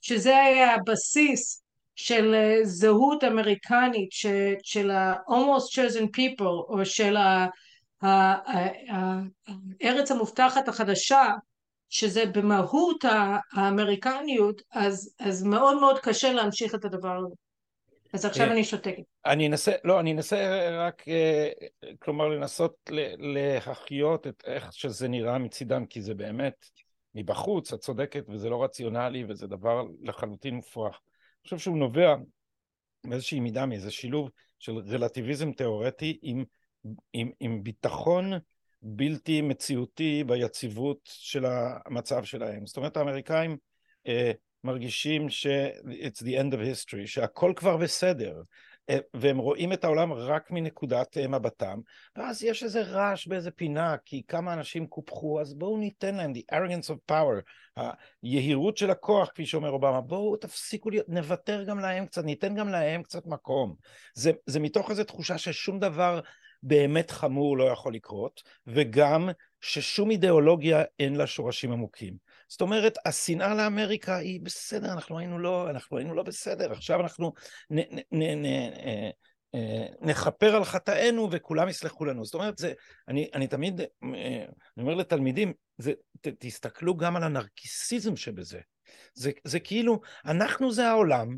שזה היה הבסיס של זהות אמריקנית, של ה-almost chosen people, או של הארץ המובטחת החדשה, שזה במהות האמריקניות, אז, אז מאוד מאוד קשה להמשיך את הדבר הזה. אז עכשיו אני שותקת. אני אנסה, לא, אני אנסה רק, כלומר, לנסות להחיות את איך שזה נראה מצידם, כי זה באמת מבחוץ, את צודקת, וזה לא רציונלי, וזה דבר לחלוטין מופרך. אני חושב שהוא נובע באיזושהי מידה, מאיזה שילוב של רלטיביזם תיאורטי עם, עם, עם ביטחון בלתי מציאותי ביציבות של המצב שלהם. זאת אומרת, האמריקאים, מרגישים ש- it's the end of history, שהכל כבר בסדר, והם רואים את העולם רק מנקודת מבטם, ואז יש איזה רעש באיזה פינה, כי כמה אנשים קופחו, אז בואו ניתן להם, the arrogance of power, היהירות של הכוח, כפי שאומר אובמה, בואו תפסיקו, נוותר גם להם קצת, ניתן גם להם קצת מקום. זה, זה מתוך איזו תחושה ששום דבר באמת חמור לא יכול לקרות, וגם ששום אידיאולוגיה אין לה שורשים עמוקים. זאת אומרת, השנאה לאמריקה היא בסדר, אנחנו היינו לא, אנחנו היינו לא בסדר, עכשיו אנחנו נ, נ, נ, נ, נחפר על חטאינו וכולם יסלחו לנו. זאת אומרת, זה, אני, אני תמיד, אני אומר לתלמידים, זה, ת, תסתכלו גם על הנרקיסיזם שבזה. זה, זה כאילו, אנחנו זה העולם,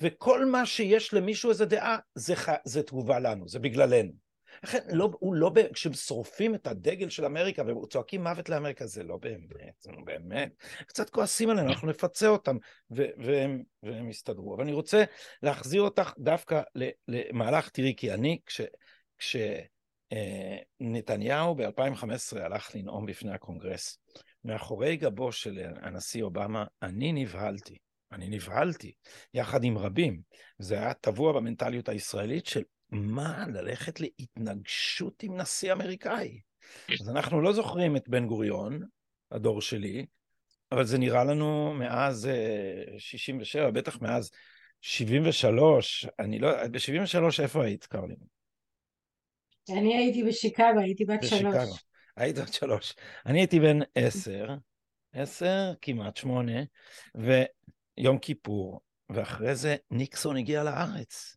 וכל מה שיש למישהו איזה דעה, זה, זה תגובה לנו, זה בגללנו. לכן, לא, הוא לא, כששורפים את הדגל של אמריקה וצועקים מוות לאמריקה, זה לא באמת, זה לא באמת. קצת כועסים עלינו, אנחנו נפצה אותם, ו- והם, והם יסתדרו. אבל אני רוצה להחזיר אותך דווקא למהלך, תראי, כי אני, כש, כש, נתניהו ב-אלפיים וחמש עשרה הלך לנאום בפני הקונגרס, מאחורי גבו של הנשיא אובמה, אני נבהלתי. אני נבהלתי, יחד עם רבים. זה היה טבוע במנטליות הישראלית של מה? ללכת להתנגשות עם נשיא אמריקאי. אז אנחנו לא זוכרים את בן גוריון, הדור שלי, אבל זה נראה לנו מאז שישים ושבע, בטח מאז שבעים ושלוש, אני לא, ב-שבעים ושלוש איפה היית, קרלין? אני הייתי בשיקגו, הייתי בת שלוש. היית בת שלוש. אני הייתי בן עשר, עשר כמעט שמונה, ויום כיפור, ואחרי זה ניקסון הגיע לארץ.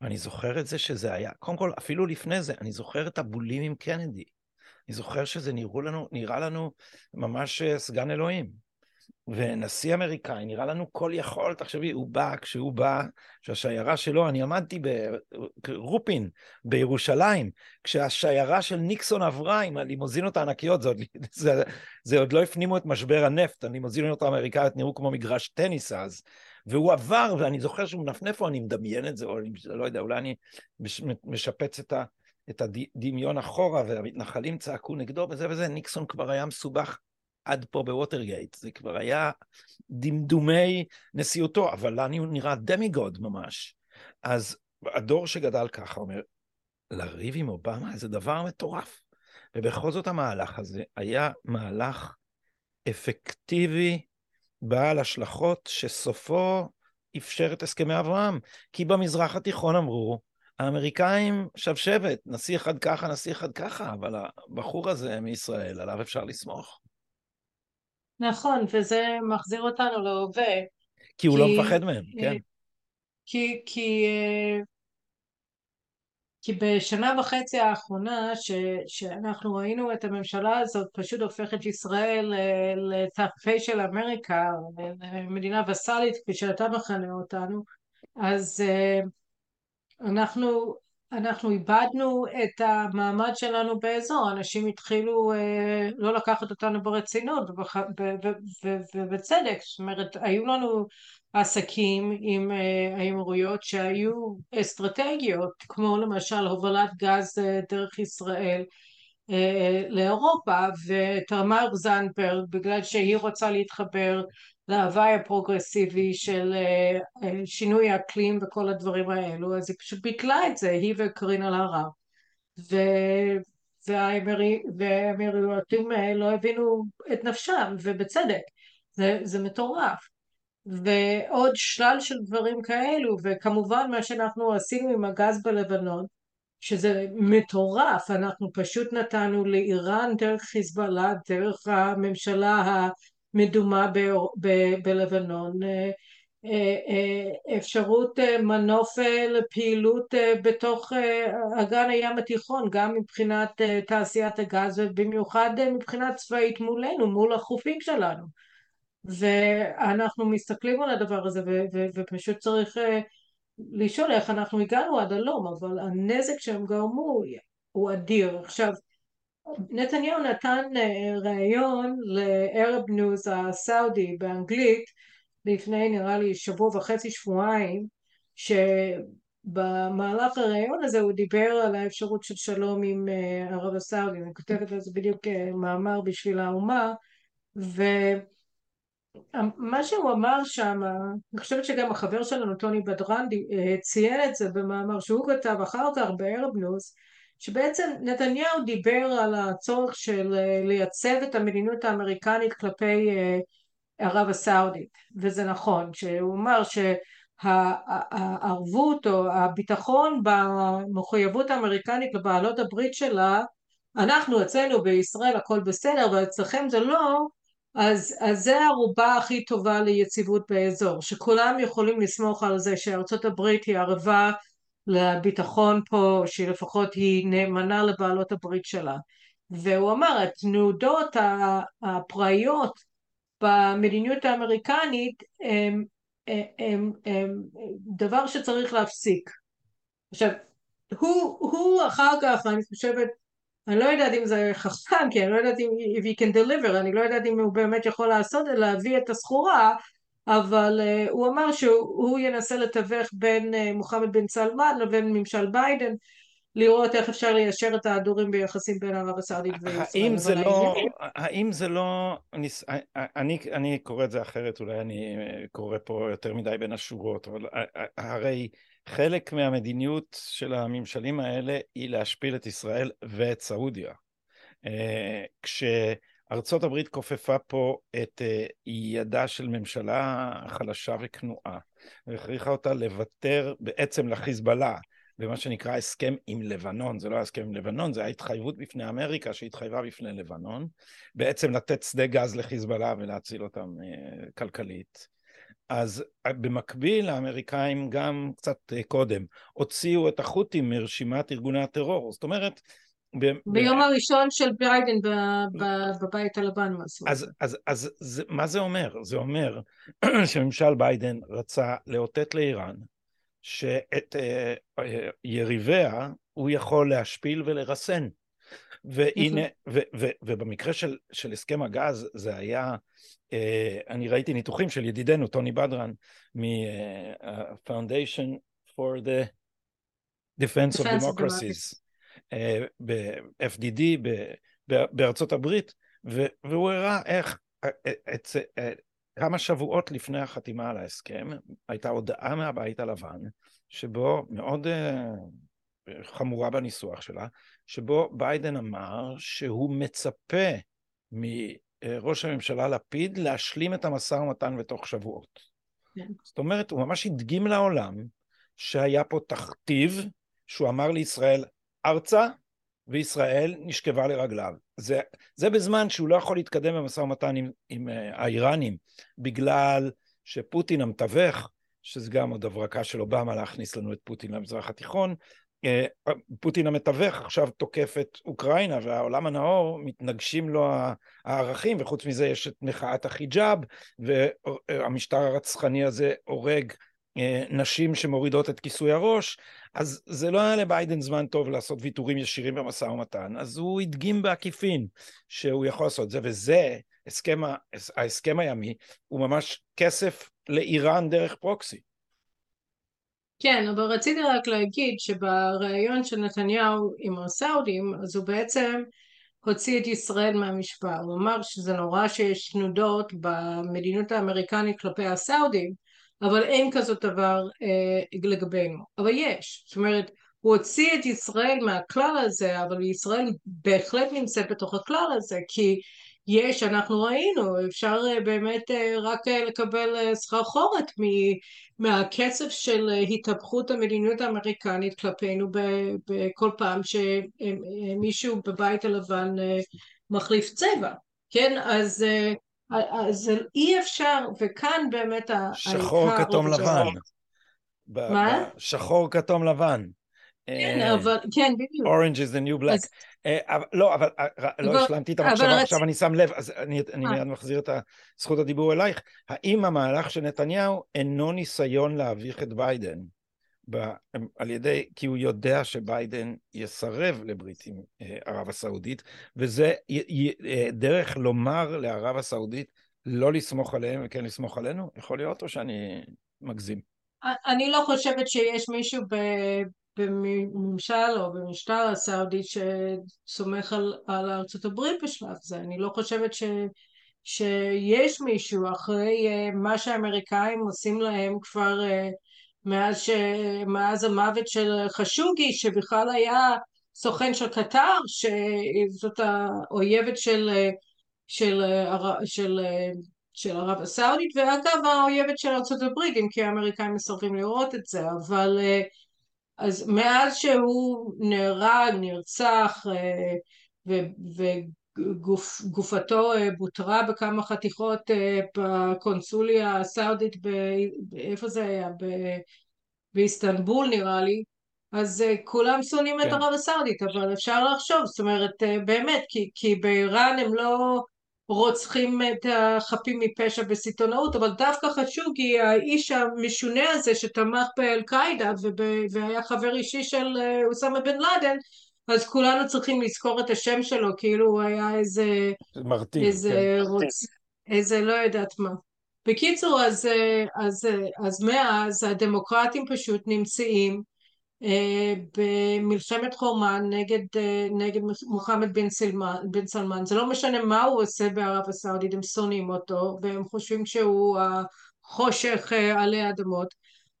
ואני זוכר את זה שזה היה, קודם כל, אפילו לפני זה, אני זוכר את הבולים עם קנדי. אני זוכר שזה נראו לנו, נראה לנו ממש סגן אלוהים. ונשיא אמריקאי, נראה לנו כל יכול, תחשבי, הוא בא, כשהוא בא, כשהשיירה שלו, אני עמדתי ברופין, בירושלים, כשהשיירה של ניקסון עברה עם הלימוזינות הענקיות, זה עוד, זה, זה עוד לא הפנימו את משבר הנפט, הלימוזינות האמריקאיות נראו כמו מגרש טניס אז, והוא עבר, ואני זוכר שהוא מנפנף, או אני מדמיין את זה, או אני לא יודע, אולי אני משפץ את ה... את הדמיון אחורה, והמתנחלים צעקו נגדו, וזה וזה, ניקסון כבר היה מסובך עד פה בווטרגייט, זה כבר היה דמדומי נשיאותו, אבל לנו הוא נראה דמיגוד ממש. אז הדור שגדל ככה אומר, לריב עם אובמה זה דבר מטורף, ובכל זאת המהלך הזה היה מהלך אפקטיבי, בעל השלכות שסופו אפשר את הסכמי אברהם, כי במזרח התיכון אמרו, האמריקאים שבשבת, נשיא אחד ככה, נשיא אחד ככה, אבל הבחור הזה מישראל, עליו אפשר לסמוך. נכון, וזה מחזיר אותנו להווה. כי הוא לא מפחד מהם, כן. כי, כי, כי בשנה וחצי האחרונה, שאנחנו ראינו את הממשלה הזאת, פשוט הופכת ישראל לתחפה של אמריקה, מדינה וסלית, כפי שאתה מכנה אותנו, אז... אנחנו, אנחנו איבדנו את המעמד שלנו באזור, אנשים התחילו אה, לא לקחת אותנו ברצינות, ובצדק, זאת אומרת, היו לנו עסקים עם אה, האמירויות שהיו אסטרטגיות, כמו למשל הובלת גז אה, דרך ישראל אה, לאירופה, ותמר זנדברג, בגלל שהיא רוצה להתחבר להווי הפרוגרסיבי של שינוי האקלים וכל הדברים האלו, אז היא פשוט ביטלה את זה, היא וקרינה להרר. והאמירויותים לא הבינו את נפשם, ובצדק, זה, זה מטורף. ועוד שלל של דברים כאלו, וכמובן מה שאנחנו עשינו עם הגז בלבנון, שזה מטורף, אנחנו פשוט נתנו לאיראן דרך חיזבאללה, דרך הממשלה ה... מדומה ב, ב, בלבנון, אפשרות מנוף לפעילות בתוך אגן הים התיכון, גם מבחינת תעשיית הגז, ובמיוחד מבחינת צבאית מולנו, מול החופים שלנו. ואנחנו מסתכלים על הדבר הזה, ו, ו, ופשוט צריך לשאול איך אנחנו הגענו עד הלום, אבל הנזק שהם גרמו הוא אדיר. עכשיו, נתניהו נתן ראיון לערב ניוז הסעודי באנגלית לפני נראה לי שבוע וחצי שבועיים, שבמהלך הראיון הזה הוא דיבר על האפשרות של שלום עם ערב הסעודי, אני כותבת על זה בדיוק מאמר בשביל האומה, ומה שהוא אמר שם, אני חושבת שגם החבר שלנו טוני בדרנדי ציין את זה במאמר שהוא כתב אחר כך בערב ניוז, שבעצם נתניהו דיבר על הצורך של לייצב את המדיניות האמריקנית כלפי ערב הסעודית, וזה נכון, שהוא אמר שהערבות או הביטחון במחויבות האמריקנית לבעלות הברית שלה, אנחנו אצלנו בישראל הכל בסדר, ואצלכם זה לא, אז, אז זה הערובה הכי טובה ליציבות באזור, שכולם יכולים לסמוך על זה שארצות הברית היא ערבה, לביטחון פה, שלפחות היא נאמנה לבעלות הברית שלה. והוא אמר, התנודות הפראיות במדיניות האמריקנית, הם, הם, הם, הם דבר שצריך להפסיק. עכשיו, הוא, הוא אחר כך, אני חושבת, אני לא יודעת אם זה חכם, כי אני לא יודעת אם he can deliver, אני לא יודעת אם הוא באמת יכול לעשות, להביא את הסחורה, אבל uh, הוא אמר שהוא ינסה לתווך בין uh, מוחמד בן סלמן לבין ממשל ביידן, לראות איך אפשר ליישר את ההדורים ביחסים בין ערב הסעודית וישראל. האם זה לא, אני קורא את זה אחרת, אולי אני קורא פה יותר מדי בין השורות, אבל הרי חלק מהמדיניות של הממשלים האלה היא להשפיל את ישראל ואת סעודיה. כש... ארצות הברית כופפה פה את ידה של ממשלה חלשה וכנועה, והכריחה אותה לוותר בעצם לחיזבאללה, במה שנקרא הסכם עם לבנון. זה לא הסכם עם לבנון, זה ההתחייבות בפני אמריקה שהתחייבה בפני לבנון, בעצם לתת שדה גז לחיזבאללה ולהציל אותם כלכלית. אז במקביל האמריקאים גם קצת קודם הוציאו את החות'ים מרשימת ארגוני הטרור, זאת אומרת ביום הראשון של ביידן בבית הלבן. אז אז אז מה זה אומר? זה אומר שממשל ביידן רצה לאותת לאיראן שאת יריביה הוא יכול להשפיל ולרסן, והנה ובמקרה של של הסכם הגז זה היה, אני ראיתי ניתוחים של ידידנו טוני בדרן מ-Foundation for the Defense of Democracies ב-אף די די בארצות הברית, והוא הראה איך כמה שבועות לפני החתימה על ההסכם הייתה הודעה מהבית הלבן שבו מאוד חמורה בניסוח שלה, שבו ביידן אמר שהוא מצפה מ ראש הממשלה לפיד להשלים את המשא ומתן בתוך שבועות. כן. זאת אומרת, הוא ממש הדגים לעולם שהיה פה תכתיב שהוא אמר לישראל ארצה, וישראל נשכבה לרגליו. זה, זה בזמן שהוא לא יכול להתקדם במשא ומתן עם, עם האיראנים, בגלל שפוטין המתווך, שזה גם עוד הברקה של אובמה להכניס לנו את פוטין למזרח התיכון, פוטין המתווך עכשיו תוקף את אוקראינה, והעולם הנאור מתנגשים לו הערכים, וחוץ מזה יש את מחאת החיג'אב, והמשטר הרצחני הזה הורג נשים שמורידות את כיסוי הראש. אז זה לא היה לביידן זמן טוב לעשות ויתורים ישירים במשא ומתן, אז הוא הדגים בעקיפין שהוא יכול לעשות זה, וזה הסכם, ההסכם הימי הוא ממש כסף לאיראן דרך פרוקסי. כן, אבל רציתי רק להגיד שבראיון של נתניהו עם הסעודים, אז הוא בעצם הוציא את ישראל מהמשפר. הוא אמר שזה נורא שיש תנודות במדינות האמריקנית כלפי הסעודים, אבל אין כזאת דבר אה, לגבינו. אבל יש, זאת אומרת, הוא הוציא את ישראל מהכלל הזה, אבל ישראל בהחלט נמצאת בתוך הכלל הזה, כי יש, אנחנו ראינו, אפשר באמת רק לקבל סחרחורת מהקצב של התהפכות המדיניות האמריקנית כלפינו בכל פעם שמישהו בבית הלבן מחליף צבע, כן? אז, אז אי אפשר, וכאן באמת שחור כתום לבן. מה? שחור כתום לבן. כן, אבל, כן, בדיוק. Orange is the new black. לא, אבל לא השלמתי את המחשבה, עכשיו אני שם לב, אז אני מיד מחזיר את זכות הדיבור אלייך. האם המהלך של נתניהו אינו ניסיון להביך את ביידן, על ידי, כי הוא יודע שביידן יסרב לברית עם ערב הסעודית, וזה דרך לומר לערב הסעודית לא לסמוך עליהם וכן לסמוך עלינו? יכול להיות, או שאני מגזים? אני לא חושבת שיש מישהו ב... בממשל או במשטר הסעודית שסומך על, על ארצות הברית בשלב זה. אני לא חושבת ש, שיש מישהו אחרי מה שהאמריקאים עושים להם כבר מאז, ש, מאז המוות של חשוגי, שבכלל היה סוכן של קטר, שזאת האויבת של, של, של, של, של ערב הסעודית, ואגב האויבת של ארצות הברית, אם כי האמריקאים מסרבים לראות את זה, אבל אז מאז שהוא נהרג, נרצח, וגופתו בוטרה בכמה חתיכות בקונסוליה הסעודית, איפה זה היה? באיסטנבול נראה לי, אז כולם שונאים את ערב הסעודית, אבל אפשר לחשוב, זאת אומרת באמת, כי באיראן הם לא רוצחים את החפים מפשע בסיטונאות, אבל דווקא חשוגי, האיש המשונה הזה שתמך באל-קאידה והיה חבר אישי של אוסמה בן לאדן, אז כולנו צריכים לזכור את השם שלו, כאילו הוא היה איזה... מרתיק. איזה כן. רוצ... איזה לא יודעת מה. בקיצור, אז, אז, אז מאז הדמוקרטים פשוט נמצאים במלחמת חורמה נגד, נגד מוחמד בן סלמן, בן סלמן. זה לא משנה מה הוא עושה בערב הסעודית, הם שונאים אותו, והם חושבים שהוא החושך עלי אדמות.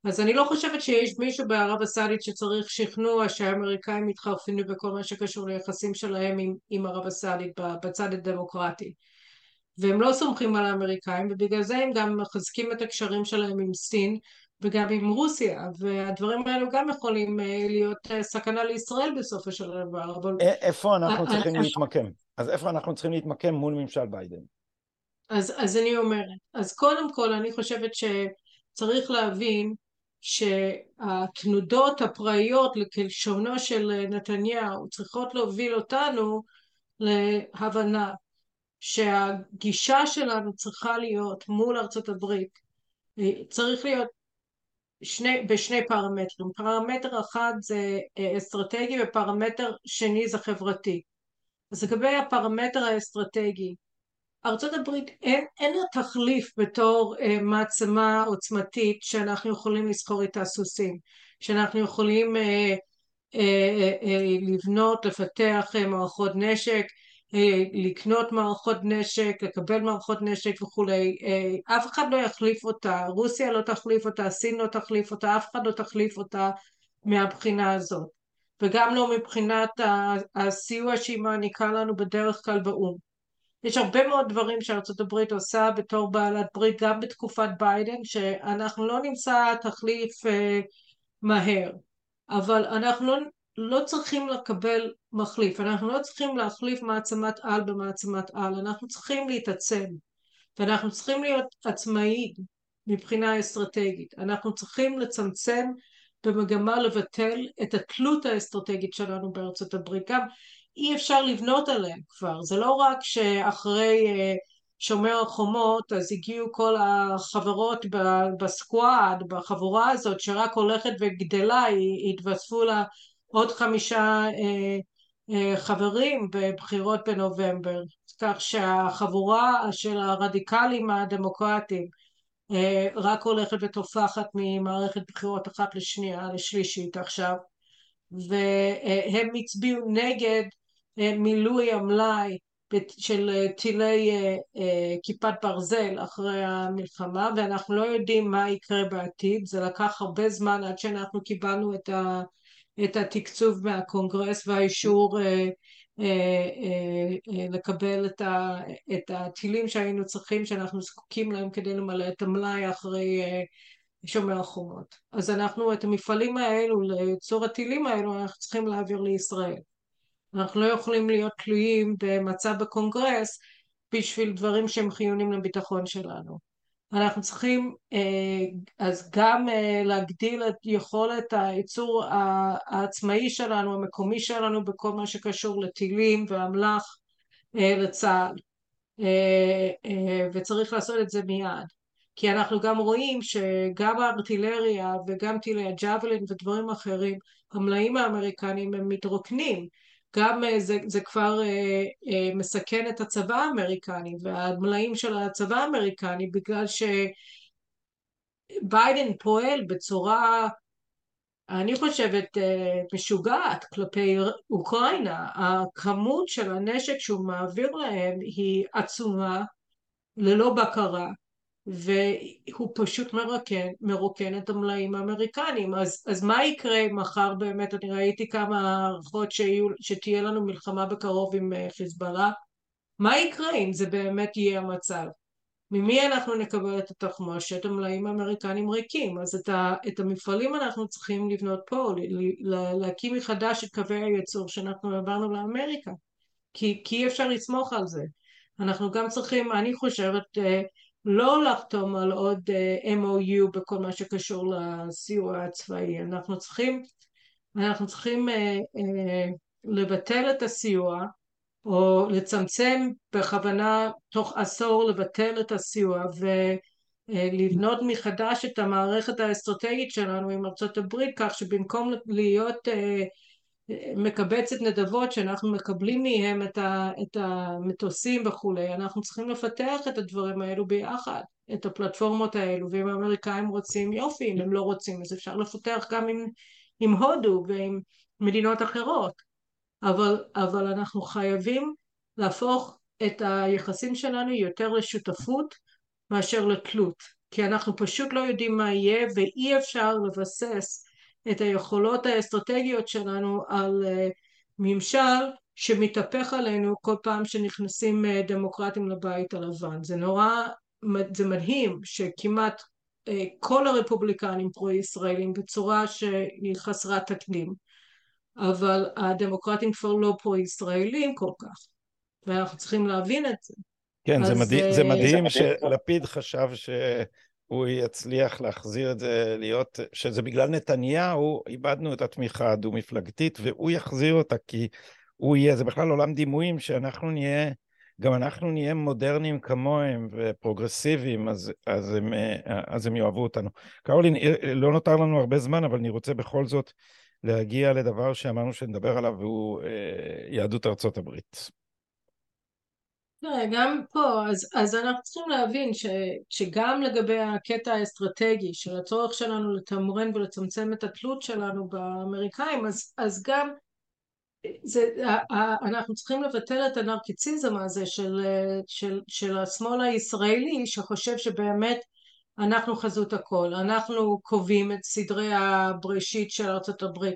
אז אני לא חושבת שיש מישהו בערב הסעודית שצריך שכנוע שהאמריקאים מתחרפים בכל מה שקשור ליחסים שלהם עם, עם ערב הסעודית בצד הדמוקרטי. והם לא סומכים על האמריקאים, ובגלל זה הם גם מחזקים את הקשרים שלהם עם סין, וגם עם רוסיה, והדברים האלו גם יכולים להיות סכנה לישראל בסופו של דבר. אבל... איפה אנחנו צריכים להתמקם? אז איפה אנחנו צריכים להתמקם מול ממשל ביידן? אז, אז אני אומרת, אז קודם כל אני חושבת שצריך להבין שהתנודות הפראיות לכלשונו של נתניהו צריכות להוביל אותנו להבנה שהגישה שלנו צריכה להיות מול ארצות הברית, צריך להיות שני, בשני פרמטרים. פרמטר אחד זה אסטרטגי ופרמטר שני זה חברתי. אז לגבי הפרמטר האסטרטגי, ארצות הברית אין, אין התחליף בתור אה, מעצמה עוצמתית שאנחנו יכולים לסחור איתה סוסים, שאנחנו יכולים אה, אה, אה, אה, לבנות, לפתח אה, מערכות נשק, אה, לקנות מערכות נשק, לקבל מערכות נשק וכו'. אה, אף אחד לא יחליף אותה, רוסיה לא תחליף אותה, סין לא תחליף אותה, אף אחד לא תחליף אותה מהבחינה הזאת. וגם לא מבחינת הסיוע שהיא מעניקה לנו בדרך כלל באום. יש הרבה מאוד דברים שארצות הברית עושה בתור בעלת ברית גם בתקופת ביידן, שאנחנו לא נמצא תחליף אה, מהר, אבל אנחנו לא, לא צריכים לקבל מחליף, אנחנו לא צריכים להחליף מעצמת על במעצמת על, אנחנו צריכים להתעצם, ואנחנו צריכים להיות עצמאיים מבחינה אסטרטגית, אנחנו צריכים לצמצם במגמה לבטל את התלות האסטרטגית שלנו בארצות הברית, גם אי אפשר לבנות עליהם כבר, זה לא רק שאחרי שומר החומות, אז הגיעו כל החברות בסקואד, בחבורה הזאת, שרק הולכת וגדלה, התווספו לה עוד חמישה חברים בבחירות בנובמבר, כך שהחבורה של הרדיקלים הדמוקרטיים, רק הולכת ותופחת ממערכת בחירות אחת לשנייה, לשלישית עכשיו, והם הצביעו נגד מילוי המלאי של טילי כיפת ברזל אחרי המלחמה, ואנחנו לא יודעים מה יקרה בעתיד, זה לקח הרבה זמן עד שאנחנו קיבלנו את, ה, את התקצוב מהקונגרס והאישור לקבל את, ה, את הטילים שהיינו צריכים, שאנחנו זקוקים להם כדי למלא את המלאי אחרי שומר החומות. אז אנחנו את המפעלים האלו, ליצור הטילים האלו, אנחנו צריכים להעביר לישראל. אנחנו לא יכולים להיות תלויים במצב בקונגרס בשביל דברים שהם חיוניים לביטחון שלנו. אנחנו צריכים אז גם להגדיל את יכולת הייצור העצמאי שלנו, המקומי שלנו, בכל מה שקשור לטילים והמלח לצה"ל. וצריך לעשות את זה מיד. כי אנחנו גם רואים שגם הארטילריה וגם טילי הג'אבלין ודברים אחרים, המלאים האמריקנים הם מתרוקנים. גם זה, זה כבר אה, אה, מסכן את הצבא האמריקני, והמלאים של הצבא האמריקני, בגלל שביידן פועל בצורה, אני חושבת, אה, משוגעת כלפי אוקראינה. הכמות של הנשק שהוא מעביר להם היא עצומה, ללא בקרה. והוא פשוט מרוקן, מרוקן את המלאים האמריקנים. אז, אז מה יקרה מחר באמת? אני ראיתי כמה הערכות שיהיו, שתהיה לנו מלחמה בקרוב עם חיזבאללה. מה יקרה אם זה באמת יהיה המצב? ממי אנחנו נקבל את התחמושת? המלאים האמריקנים ריקים. אז את, ה, את המפעלים אנחנו צריכים לבנות פה, להקים מחדש את קווי הייצור שאנחנו עברנו לאמריקה. כי, כי אי אפשר לסמוך על זה. אנחנו גם צריכים, אני חושבת, לא לחתום על עוד אם או יו בכל מה שקשור לסיוע הצבאי. אנחנו צריכים, אנחנו צריכים לבטל את הסיוע, או לצמצם בכוונה תוך עשור לבטל את הסיוע, ולבנות מחדש את המערכת האסטרטגית שלנו עם ארצות הברית, כך שבמקום להיות מקבצת נדבות שאנחנו מקבלים מהם את, ה, את המטוסים וכולי, אנחנו צריכים לפתח את הדברים האלו ביחד, את הפלטפורמות האלו, ואם האמריקאים רוצים יופי, אם הם לא רוצים, אז אפשר לפתח גם עם, עם הודו ועם מדינות אחרות, אבל, אבל אנחנו חייבים להפוך את היחסים שלנו יותר לשותפות מאשר לתלות, כי אנחנו פשוט לא יודעים מה יהיה, ואי אפשר לבסס את היכולות האסטרטגיות שלנו על ממשל שמתהפך עלינו כל פעם שנכנסים דמוקרטים לבית הלבן. זה נורא, זה מדהים שכמעט כל הרפובליקנים פרו-ישראלים בצורה שהיא חסרת תקדים, אבל הדמוקרטים כבר לא פרו-ישראלים כל כך, ואנחנו צריכים להבין את זה. כן, זה מדהים, זה מדהים שלפיד חשב שהוא יצליח להחזיר את זה להיות, שזה בגלל נתניהו, איבדנו את התמיכה הדו-מפלגתית, והוא יחזיר אותה, כי הוא יהיה, זה בכלל עולם דימויים, שאנחנו נהיה, גם אנחנו נהיה מודרניים כמוהם, ופרוגרסיביים, אז, אז, הם, אז הם יאהבו אותנו. קרולין, לא נותר לנו הרבה זמן, אבל אני רוצה בכל זאת להגיע לדבר שאמרנו שנדבר עליו, והוא יהדות ארצות הברית. גם פה, אז, אז אנחנו צריכים להבין ש, שגם לגבי הקטע האסטרטגי של הצורך שלנו לתמרן ולצמצם את התלות שלנו באמריקאים, אז, אז גם זה, אנחנו צריכים לבטל את הנרקיציזם הזה של, של, של השמאל הישראלי שחושב שבאמת אנחנו חזות הכל, אנחנו קובעים את סדרי הבראשית של ארצות הברית.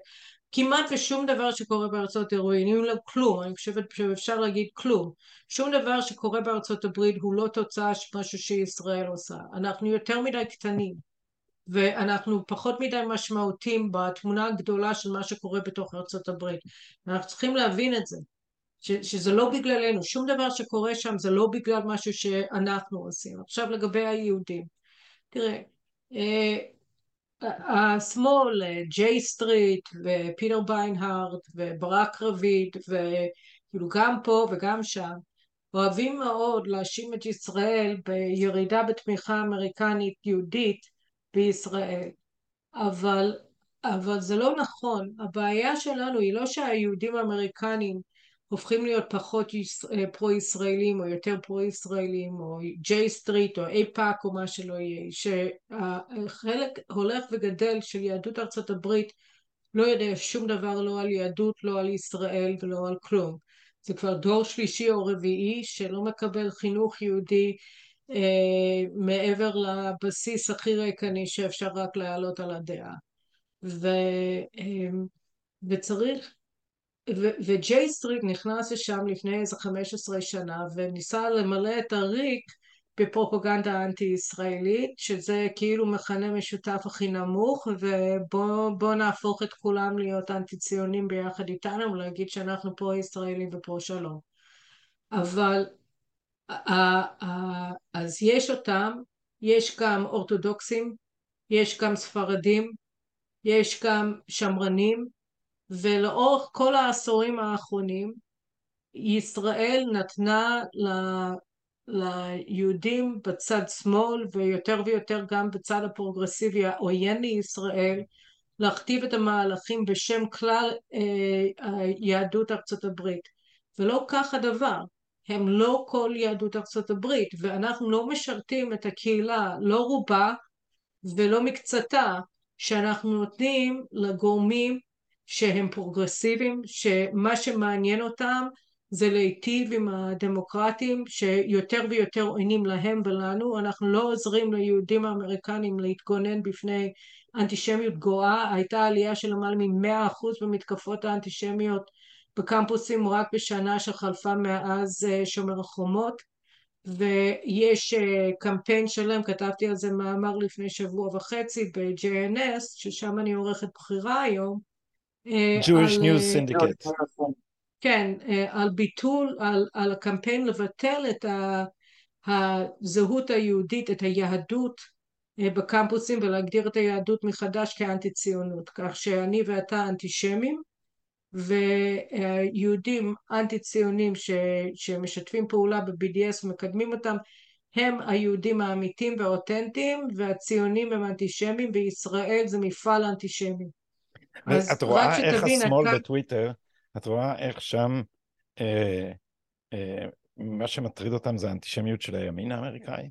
כמעט ושום דבר שקורה בארצות אירועים, כלום, אני חושבת שאפשר להגיד כלום, שום דבר שקורה בארצות הברית הוא לא תוצאה של משהו שישראל עושה. אנחנו יותר מדי קטנים, ואנחנו פחות מדי משמעותיים בתמונה הגדולה של מה שקורה בתוך ארצות הברית. אנחנו צריכים להבין את זה, ש- שזה לא בגללנו, שום דבר שקורה שם זה לא בגלל משהו שאנחנו עושים. עכשיו לגבי היהודים, תראה, השמאל, ג'יי סטריט ופיטר ביינהארט וברק רביד וכאילו גם פה וגם שם אוהבים מאוד להאשים את ישראל בירידה בתמיכה אמריקנית יהודית בישראל, אבל אבל זה לא נכון. הבעיה שלנו היא לא שהיהודים האמריקנים הופכים להיות פחות פרו-ישראלים או יותר פרו-ישראלים או ג'יי סטריט או אייפאק או מה שלא יהיה, שהחלק הולך וגדל של יהדות ארצות הברית לא יודע שום דבר לא על יהדות, לא על ישראל ולא על כלום. זה כבר דור שלישי או רביעי שלא מקבל חינוך יהודי אה, מעבר לבסיס הכי ריקני שאפשר רק להעלות על הדעה. ו, אה, וצריך וג'יי סטריט נכנס לשם לפני איזה חמש עשרה שנה, וניסה למלא את הריק בפרופוגנדה אנטי-ישראלית, שזה כאילו מכנה משותף הכי נמוך, ובוא נהפוך את כולם להיות אנטי-ציונים ביחד איתנו, ולהגיד שאנחנו פה ישראלים ופה שלום. אבל, אז יש אותם, יש גם אורתודוקסים, יש גם ספרדים, יש גם שמרנים, ולאורך כל העשורים האחרונים, ישראל נתנה ל... ליהודים בצד שמאל, ויותר ויותר גם בצד הפרוגרסיבי, העוין לישראל, להכתיב את המהלכים בשם כלל אה, יהדות ארצות הברית. ולא כך הדבר, הם לא כל יהדות ארצות הברית, ואנחנו לא משרתים את הקהילה, לא רובה ולא מקצתה, שאנחנו נותנים לגורמים, שהם פרוגרסיביים, שמה שמעניין אותם זה להיטיב עם הדמוקרטים, שיותר ויותר עוינים להם ולנו. אנחנו לא עוזרים ליהודים האמריקנים להתגונן בפני אנטישמיות גואה. הייתה עלייה של למעלה מ-מאה אחוז במתקפות האנטישמיות בקמפוסים רק בשנה שחלפה מאז שומר החומות, ויש קמפיין שלם, כתבתי על זה מאמר לפני שבוע וחצי ב-ג'י אן אס, ששם אני עורכת בחירה היום, Jewish על, News Syndicate. כן, על ביטול, על, על הקמפיין לבטל את הזהות היהודית, את היהדות בקמפוסים, ולהגדיר את היהדות מחדש כאנטי-ציונות, כך שאני ואתה אנטישמים, ויהודים אנטי-ציונים ש, שמשתפים פעולה ב-בי די אס ומקדמים אותם, הם היהודים האמיתיים והאותנטיים, והציונים הם אנטישמים, וישראל זה מפעל אנטישמים. את רואה איך השמאל בטוויטר, את רואה איך שם מה שמטריד אותם זה האנטישמיות של הימין האמריקאי?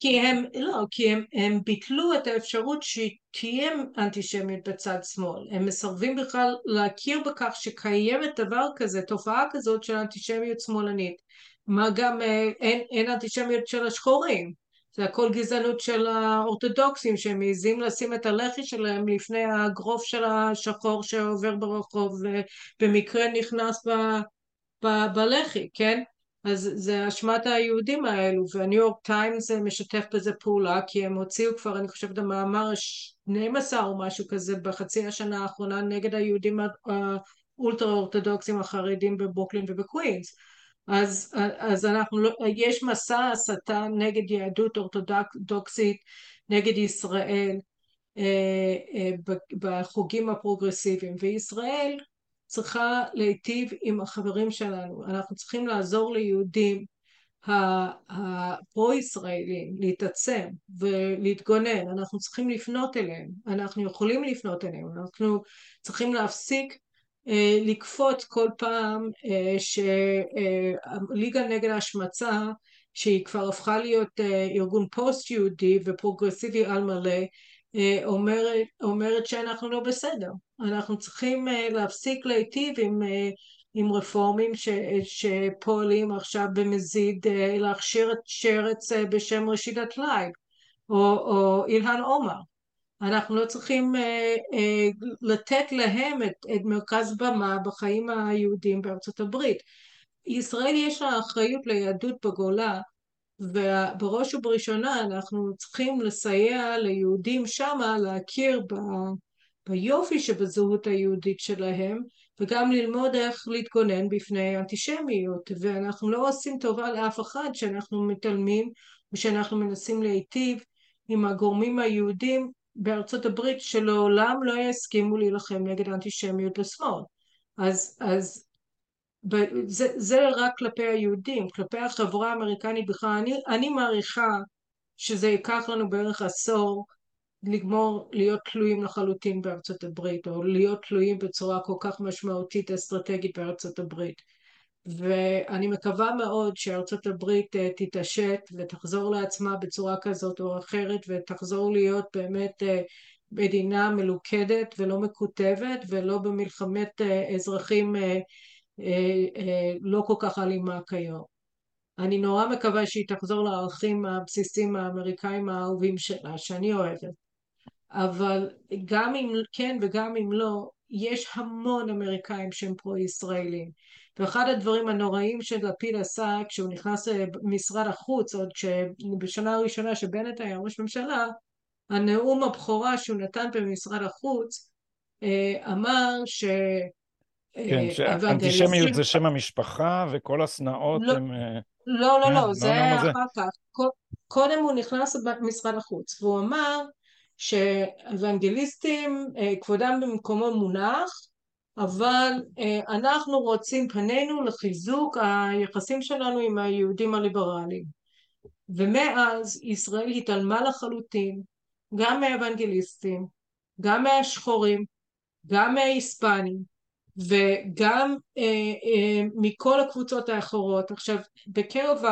כי הם, לא, כי הם, הם ביטלו את האפשרות שתהיה אנטישמיות בצד שמאל. הם מסרבים בכלל להכיר בכך שקיימת דבר כזה, תופעה כזאת של אנטישמיות שמאלנית. מה גם אין, אין אנטישמיות של השחורים. זה הכל גזענות של האורתודוקסים, שהם מעיזים לשים את הלחי שלהם לפני הגרוף של השחור שעובר ברחוב, ובמקרה נכנס ב, ב, בלחי, כן? אז זה אשמת היהודים האלו, והניו יורק טיימס משתף בזה פעולה, כי הם הוציאו כבר, אני חושבת, המאמר שתים עשרה או משהו כזה, בחצי השנה האחרונה, נגד היהודים האולטרה-אורתודוקסים החרדים בברוקלין ובקווינס. אז, אז אנחנו לא, יש מסע הסתה נגד יהדות אורתודוקסית, נגד ישראל, אה, אה, בחוגים הפרוגרסיביים, וישראל צריכה להיטיב עם החברים שלנו. אנחנו צריכים לעזור ליהודים הפרו-ישראלים להתעצם ולהתגונן. אנחנו צריכים לפנות אליהם, אנחנו יכולים לפנות אליהם, אנחנו צריכים להפסיק לקפוץ כל פעם שהליגה נגד ההשמצה, שהיא כבר הפכה להיות ארגון פוסט-יהודי ופרוגרסיבי על מלא, אומרת, אומרת שאנחנו לא בסדר. אנחנו צריכים להפסיק להיטיב עם, עם רפורמים ש, שפועלים עכשיו במזיד להכשיר את שרץ בשם רשידה טלייב או, או אילהן עומר. אנחנו לא צריכים אה, אה, לתת להם את, את מרכז במה בחיים היהודים בארצות הברית. ישראל יש לה אחריות ליהדות בגולה, ובראש ובראשונה אנחנו צריכים לסייע ליהודים שמה להכיר ב, ביופי שבזהות היהודית שלהם, וגם ללמוד איך להתגונן בפני אנטישמיות. ואנחנו לא עושים טובה לאף אחד שאנחנו מתעלמים, ושאנחנו מנסים להיטיב עם הגורמים היהודים בארצות הברית שלעולם לא יסכימו להילחם נגד האנטישמיות בשמאל. אז, אז זה, זה רק כלפי היהודים, כלפי החברה האמריקנית בכלל. אני, אני מעריכה שזה ייקח לנו בערך עשור לגמור להיות תלויים לחלוטין בארצות הברית, או להיות תלויים בצורה כל כך משמעותית אסטרטגית בארצות הברית. ואני מקווה מאוד שארצות הברית תתעשת ותחזור לעצמה בצורה כזאת או אחרת, ותחזור להיות באמת מדינה מלוכדת ולא מקוטבת, ולא במלחמת אזרחים לא כל כך אלימה כיום. אני נורא מקווה שהיא תחזור לערכים הבסיסיים האמריקאים האהובים שלה, שאני אוהבת. אבל גם אם כן וגם אם לא, יש המון אמריקאים שהם פרו-ישראלים. ואחד הדברים הנוראים של לפיד עשה, כשהוא נכנס למשרד החוץ, עוד שבשנה הראשונה שבנט היה ראש ממשלה, הנאום הבכורה שהוא נתן במשרד החוץ, אמר ש... כן, שאנטישמיות זה שם המשפחה, וכל הסנאות הם... לא, לא, לא, זה אחר כך. קודם הוא נכנס למשרד החוץ, והוא אמר שאבנגליסטים, כבודם במקומו מונח, אבל אנחנו רוצים פנינו לחיזוק היחסים שלנו עם היהודים הליברליים. ומאז ישראל התעלמה לחלוטין, גם מהאבנגליסטים, גם מהשחורים, גם מההיספנים, וגם אה, אה, מכל הקבוצות האחרות. עכשיו, בקרב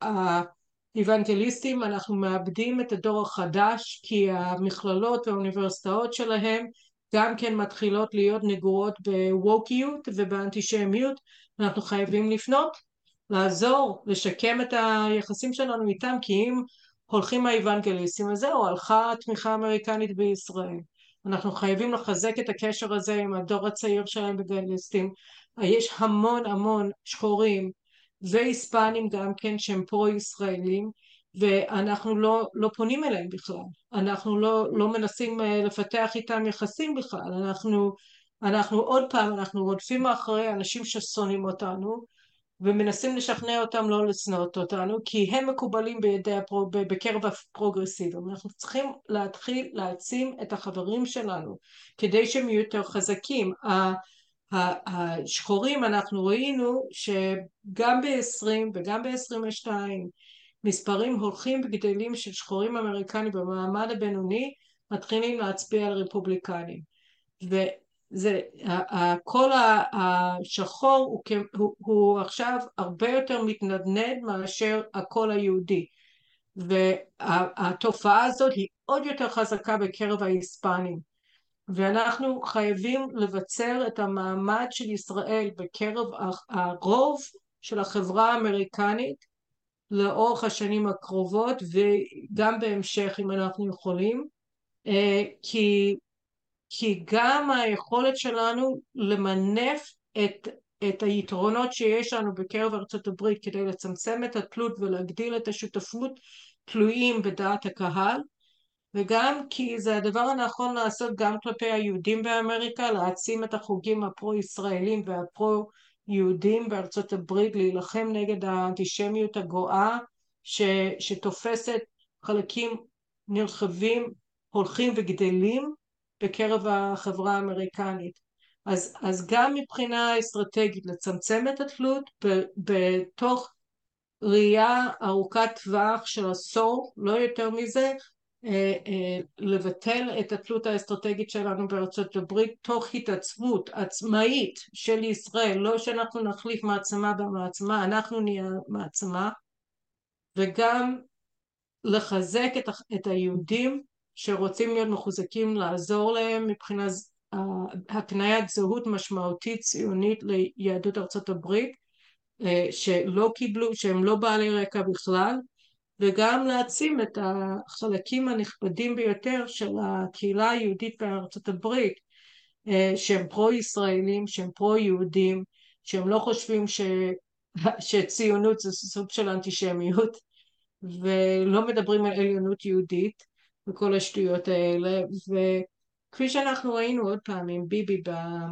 האבנגליסטים אנחנו מאבדים את הדור החדש, כי המכללות והאוניברסיטאות שלהם גם כן מתחילות להיות נגועות בווקיות ובאנטישמיות. אנחנו חייבים לפנות, לעזור, לשקם את היחסים שלנו איתם, כי אם הולכים האבנגליסטים הזה, או הלכה התמיכה האמריקנית בישראל. אנחנו חייבים לחזק את הקשר הזה עם הדור הצעיר שלהם בגליסטים. יש המון המון שחורים והיספנים גם כן שהם פרו-ישראלים, ואנחנו לא, לא פונים אליהם בכלל. אנחנו לא, לא מנסים לפתח איתם יחסים בכלל. אנחנו, אנחנו עוד פעם, אנחנו רודפים אחרי אנשים ששונאים אותנו, ומנסים לשכנע אותם לא לסנות אותנו, כי הם מקובלים בידי הפרו, בקרב הפרוגרסיבים. אנחנו צריכים להתחיל להעצים את החברים שלנו, כדי שהם יהיו יותר חזקים. השחורים, אנחנו ראינו שגם ב-עשרים וגם ב-עשרים ושתיים, מספרים הולכים בגדלים של שחורים אמריקנים במעמד הבינוני, מתחילים להצביע על רפובליקנים. וזה, כל השחור הוא, הוא, הוא עכשיו הרבה יותר מתנדנד מאשר הכל היהודי. והתופעה הזאת היא עוד יותר חזקה בקרב ההיספנים. ואנחנו חייבים לבצר את המעמד של ישראל בקרב הרוב של החברה האמריקנית, לאורך השנים הקרובות וגם בהמשך אם אנחנו יכולים, כי, כי גם היכולת שלנו למנף את, את היתרונות שיש לנו בקרב ארצות הברית כדי לצמצם את התלות ולהגדיל את השותפות תלויים בדעת הקהל, וגם כי זה הדבר הנכון לעשות גם כלפי היהודים באמריקה, להעצים את החוגים הפרו-ישראלים והפרו-יהודים בארצות הברית, להילחם נגד האנטישמיות הגואה, ש, שתופסת חלקים נרחבים, הולכים וגדלים בקרב החברה האמריקנית. אז, אז גם מבחינה אסטרטגית לצמצם את התלות, ב, בתוך ראייה ארוכת טווח של עשור, לא יותר מזה, לבטל את התלות האסטרטגית שלנו בארצות הברית תוך התעצבות עצמאית של ישראל, לא שאנחנו נחליף מעצמה במעצמה, אנחנו נהיה מעצמה, וגם לחזק את, את היהודים שרוצים להיות מחוזקים, לעזור להם מבחינת הקניית זהות משמעותית ציונית ליהדות ארצות הברית שלא קיבלו, שהם לא בעלי רקע בכלל, וגם להעצים את החלקים הנכבדים ביותר של הקהילה היהודית בארצות הברית, שהם פרו-ישראלים, שהם פרו-יהודים, שהם לא חושבים ש... שציונות זה סוג של אנטישמיות, ולא מדברים על עליונות יהודית וכל השטויות האלה. וכפי שאנחנו ראינו עוד פעם עם ביבי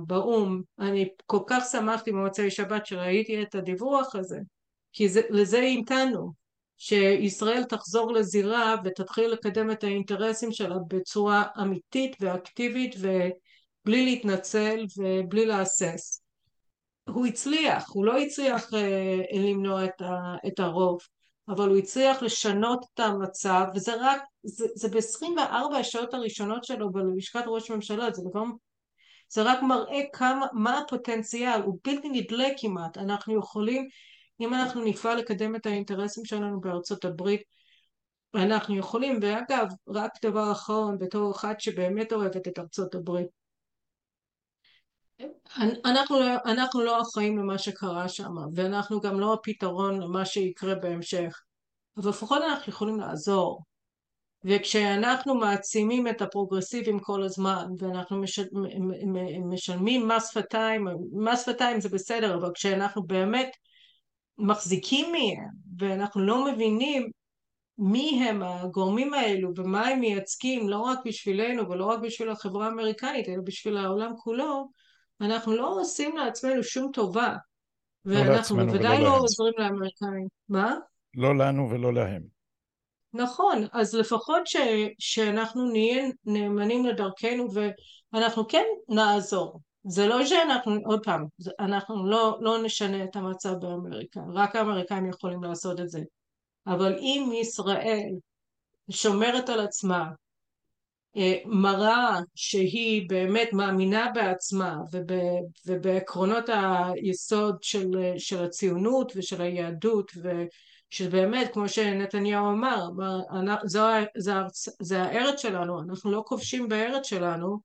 באום, אני כל כך שמחתי במוצאי שבת שראיתי את הדיווח הזה, כי זה, לזה המתנו. שישראל תחזור לזירה ותתחיל לקדם את האינטרסים שלה בצורה אמיתית ואקטיבית ובלי להתנצל ובלי להסס. הוא הצליח, הוא לא הצליח אה, למנוע את, ה, את הרוב, אבל הוא הצליח לשנות את המצב, וזה רק, זה, זה ב-עשרים וארבע השעות הראשונות שלו בלשכת ראש ממשלה, זה, דבר, זה רק מראה כמה, מה הפוטנציאל, הוא בלתי נדלה כמעט, אנחנו יכולים, אם אנחנו נפעל לקדם את האינטרסים שלנו בארצות הברית, אנחנו יכולים. ואגב, רק דבר אחרון, בתור אחת שבאמת אוהבת את ארצות הברית, אנחנו, אנחנו לא אחראים למה שקרה שם, ואנחנו גם לא הפתרון למה שיקרה בהמשך, אבל לפחות אנחנו יכולים לעזור. וכשאנחנו מעצימים את הפרוגרסיבים כל הזמן, ואנחנו משלמים מס שפתיים, מס שפתיים זה בסדר, אבל כשאנחנו באמת מחזיקים מהם, ואנחנו לא מבינים מי הם הגורמים האלו, ומה הם מייצגים, לא רק בשבילנו, ולא רק בשביל החברה האמריקנית, אלא בשביל העולם כולו, אנחנו לא עושים לעצמנו שום טובה, ואנחנו בוודאי לא עוזרים לאמריקאים. מה? לא לנו ולא להם. נכון, אז לפחות ש... שאנחנו נהיה נאמנים לדרכנו, ואנחנו כן נעזור. זה לא שאנחנו, עוד פעם, אנחנו לא, לא נשנה את המצב באמריקה, רק האמריקאים יכולים לעשות את זה. אבל אם ישראל שומרת על עצמה, מראה שהיא באמת מאמינה בעצמה, ובעקרונות היסוד של, של הציונות ושל היהדות, ושבאמת, כמו שנתניהו אמר, זו, זו, זו הארץ שלנו, אנחנו לא כובשים בארץ שלנו,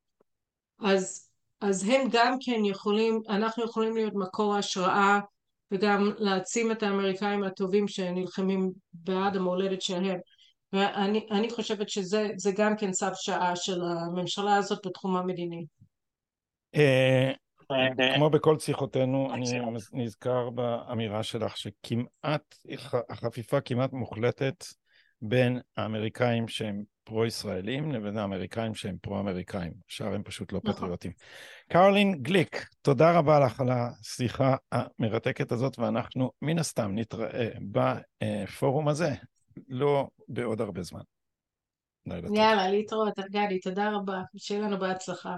אז אז הם גם כן יכולים, אנחנו יכולים להיות מקור ההשראה, וגם להעצים את האמריקאים הטובים שנלחמים בעד המולדת שלהם. ואני אני חושבת שזה זה גם כן צו שעה של הממשלה הזאת בתחום המדיני. כמו בכל שיחותינו, אני נזכר באמירה שלך שכמעט, החפיפה כמעט מוחלטת בין האמריקאים שהם פרו-ישראלים לבין האמריקאים שהם פרו-אמריקאים, שאר הם פשוט לא פטריוטים. קרולין גליק, תודה רבה לך על השיחה המרתקת הזאת, ואנחנו מן הסתם נתראה בפורום הזה, לא בעוד הרבה זמן. יאללה, להתראות, ארגלי, תודה רבה, שיהיה לנו בהצלחה.